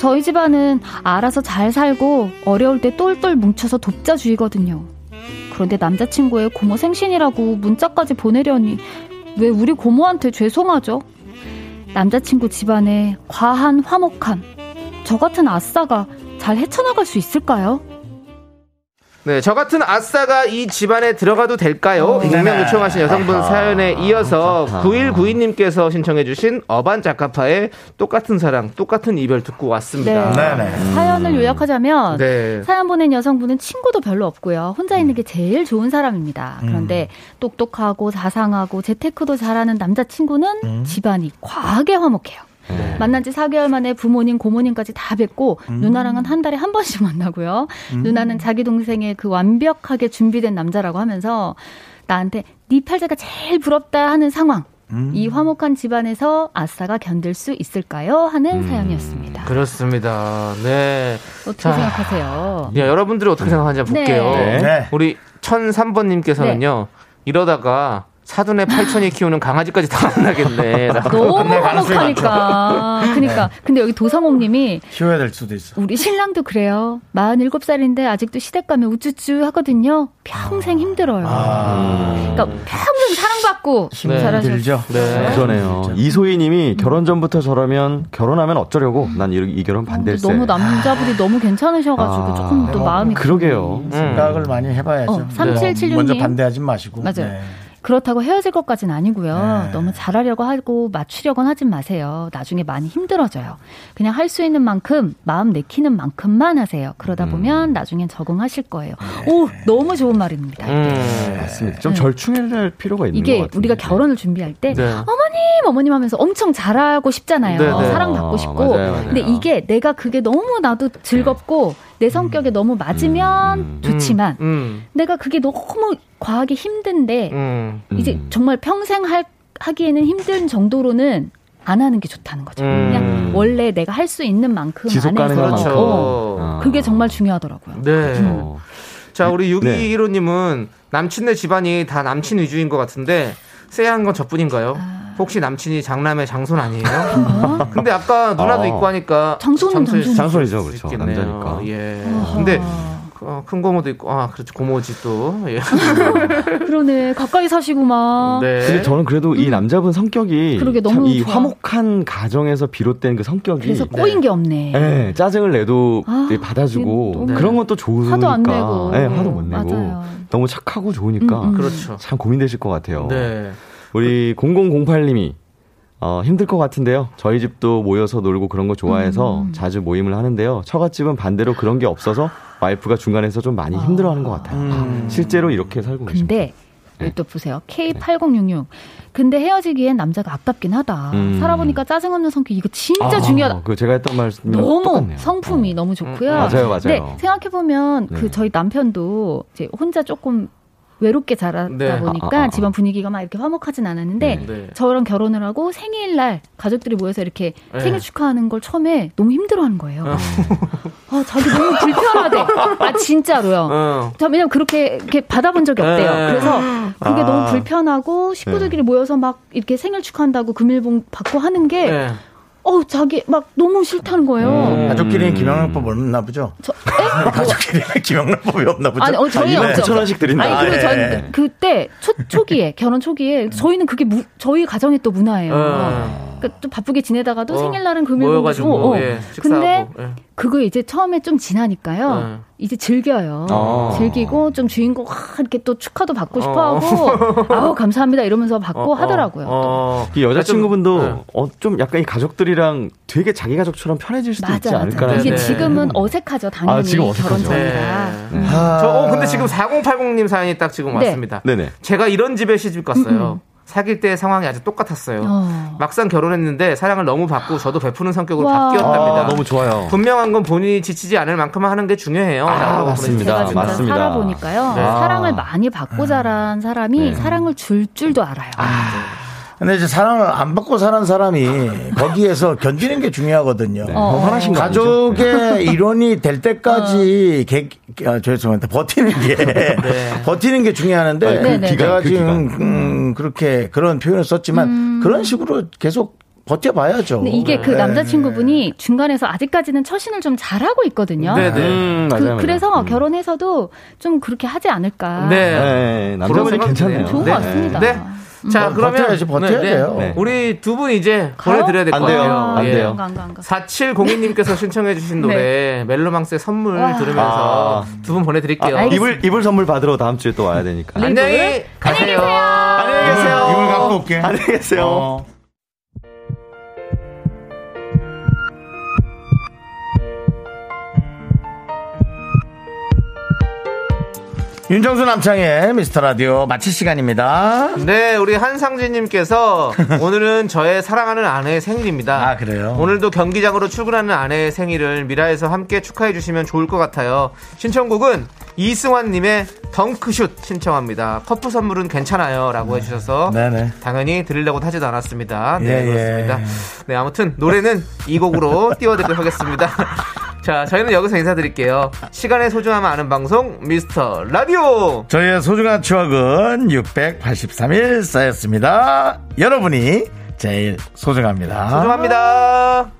저희 집안은 알아서 잘 살고 어려울 때 똘똘 뭉쳐서 돕자주의거든요. 그런데 남자친구의 고모 생신이라고 문자까지 보내려니 왜 우리 고모한테 죄송하죠? 남자친구 집안에 과한 화목함, 저 같은 아싸가 잘 헤쳐나갈 수 있을까요? 네, 저 같은 아싸가 이 집안에 들어가도 될까요? 익명 요청하신 여성분 사연에 이어서 9192님께서 신청해주신 어반자카파의 똑같은 사랑, 똑같은 이별 듣고 왔습니다. 네. 사연을 요약하자면 사연 보낸 여성분은 친구도 별로 없고요. 혼자 있는 게 제일 좋은 사람입니다. 그런데 똑똑하고 자상하고 재테크도 잘하는 남자친구는 집안이 과하게 화목해요. 만난 지 4개월 만에 부모님, 고모님까지 다 뵙고 누나랑은 한 달에 한 번씩 만나고요. 누나는 자기 동생의 그 완벽하게 준비된 남자라고 하면서 나한테 네 팔자가 제일 부럽다 하는 상황. 이 화목한 집안에서 아싸가 견딜 수 있을까요? 하는 사연이었습니다. 그렇습니다. 네. 어떻게 생각하세요? 야, 여러분들이 어떻게 생각하는지 볼게요. 네. 네. 우리 1003번님께서는요. 네. 이러다가 사돈의 팔촌이 키우는 강아지까지 다 만나겠네. 너무 화목하니까. 그러니까. 네. 근데 여기 도성옥님이 키워야 될 수도 있어. 우리 신랑도 그래요. 47살인데 아직도 시댁가면 우쭈쭈 하거든요. 평생 힘들어요. 그러니까 평생 사랑받고 힘들죠. 네. 그러네요. 네. 이소희님이 결혼 전부터 저라면 결혼하면 어쩌려고 난 이 결혼 반대일세. 너무 남자분이 너무 괜찮으셔가지고 조금 또 마음이 그러게요. 생각을 많이 해봐야죠. 3776님 먼저 반대하지 마시고. 맞아요. 네. 그렇다고 헤어질 것까지는 아니고요. 네. 너무 잘하려고 하고 맞추려고는 하지 마세요. 나중에 많이 힘들어져요. 그냥 할 수 있는 만큼 마음 내키는 만큼만 하세요. 그러다 보면 나중엔 적응하실 거예요. 네. 오, 너무 좋은 말입니다. 맞습니다. 좀 절충할 필요가 있는 것 같아요. 이게 우리가 결혼을 준비할 때 어머님 어머님 하면서 엄청 잘하고 싶잖아요. 네. 사랑받고 싶고. 맞아요. 근데 이게 내가 그게 너무 나도 즐겁고 내 성격에 너무 맞으면 좋지만 내가 그게 너무 과하게 힘든데 이제 정말 평생 하기에는 힘든 정도로는 안 하는 게 좋다는 거죠. 그냥 원래 내가 할 수 있는 만큼 안에서 그게 정말 중요하더라고요. 네. 자, 우리 6215님은 남친네 집안이 다 남친 위주인 것 같은데 쎄한 건 저뿐인가요? 혹시 남친이 장남의 장손 아니에요? 근데 아까 누나도 있고 하니까 장손이죠. 그렇죠. 남자니까. 예. 근데 큰 고모도 있고, 그렇죠. 고모지 또. 예. 그러네. 가까이 사시구만. 네. 근데 저는 그래도 이 남자분 성격이 참 이 화목한 가정에서 비롯된 그 성격이 그래서 꼬인 게 없네. 네. 짜증을 내도 받아주고 그런 것도 좋으니까. 화도 안 내고. 네. 화도 못 내고. 맞아요. 너무 착하고 좋으니까 그렇죠. 참 고민되실 것 같아요. 네. 우리 0008님이 힘들 것 같은데요. 저희 집도 모여서 놀고 그런 거 좋아해서 자주 모임을 하는데요. 처갓집은 반대로 그런 게 없어서 와이프가 중간에서 좀 많이 힘들어하는 것 같아요. 실제로 이렇게 살고 계십니다. 근데 또 보세요. K8066. 근데 헤어지기엔 남자가 아깝긴 하다. 살아보니까 짜증없는 성격 이거 진짜 중요하다. 그 제가 했던 말씀 너무 똑같네요. 성품이 너무 좋고요. 맞아요. 근데 생각해보면 그 저희 남편도 이제 혼자 조금 외롭게 자라다 보니까 집안 분위기가 막 이렇게 화목하진 않았는데 저랑 결혼을 하고 생일날 가족들이 모여서 이렇게 생일 축하하는 걸 처음에 너무 힘들어하는 거예요. 자기 너무 불편하대. 진짜로요. 왜냐면 그렇게 이렇게 받아본 적이 없대요. 그래서 그게 너무 불편하고 식구들끼리 모여서 막 이렇게 생일 축하한다고 금일봉 받고 하는 게 자기 막 너무 싫다는 거예요. 가족끼리는 김영란법 없나 보죠? 가족끼리는 김영란법이 없나 보죠? 아니, 저희 없죠. 5,000원씩 드린다. 아니, 그리고 저희 그때 초기에 결혼 초기에 저희는 그게 저희 가정의 또 문화예요. 그러니까 좀 바쁘게 지내다가도 생일날은 금요일이고. 근데 그거 이제 처음에 좀 지나니까요. 이제 즐겨요. 즐기고 좀 주인공 이렇게 또 축하도 받고 싶어하고 아우 감사합니다 이러면서 받고 하더라고요. 이 여자친구분도 좀 약간 이 가족들이랑 되게 자기 가족처럼 편해질 수도 있지 않을까라는. 이게 지금은 어색하죠 당연히. 지금 어색하죠. 근데 지금 4080님 사연이 딱 지금 왔습니다. 네네. 제가 이런 집에 시집 갔어요. 사귈 때 상황이 아주 똑같았어요. 막상 결혼했는데 사랑을 너무 받고 저도 베푸는 성격으로 바뀌었답니다. 너무 좋아요. 분명한 건 본인이 지치지 않을 만큼 하는 게 중요해요. 맞습니다. 맞습니다. 살아보니까요. 사랑을 많이 받고 자란 사람이 사랑을 줄 줄도 알아요. 근데 이제 사랑을 안 받고 사는 사람이 거기에서 견디는 게 중요하거든요. 가족의 일원이 될 때까지 죄송합니다. 버티는 게 버티는 게 중요한데 제가 지금 그렇게 그런 표현을 썼지만 그런 식으로 계속 버텨봐야죠. 근데 이게 그 남자친구분이 중간에서 아직까지는 처신을 좀 잘하고 있거든요. 그래서 결혼해서도 좀 그렇게 하지 않을까. 남자분이 괜찮네요. 좋은 것 같습니다. 자, 그러면 버텨야 돼요. 우리 두 분 이제 보내드려야 될 것 같아요. 안 돼요. 4702님께서 신청해 주신 노래 멜로망스의 선물 들으면서 두 분 보내드릴게요. 이불 선물 받으러 다음 주에 또 와야 되니까. 안녕히 가세요. 안녕히 계세요. 이불 갖고 올게. 안녕히 계세요. 윤정수 남창의 미스터라디오 마칠 시간입니다. 네, 우리 한상진님께서 오늘은 저의 사랑하는 아내의 생일입니다. 아, 그래요? 오늘도 경기장으로 출근하는 아내의 생일을 미라에서 함께 축하해 주시면 좋을 것 같아요. 신청곡은 이승환님의 덩크슛 신청합니다. 커프 선물은 괜찮아요 라고 해주셔서 네네. 당연히 드리려고 하지도 않았습니다. 네, 예, 그렇습니다. 예. 네, 아무튼 노래는 이 곡으로 띄워드리도록 하겠습니다. 자, 저희는 여기서 인사드릴게요. 시간의 소중함을 아는 방송 미스터 라디오. 저희의 소중한 추억은 683일 쌓였습니다. 여러분이 제일 소중합니다. 소중합니다.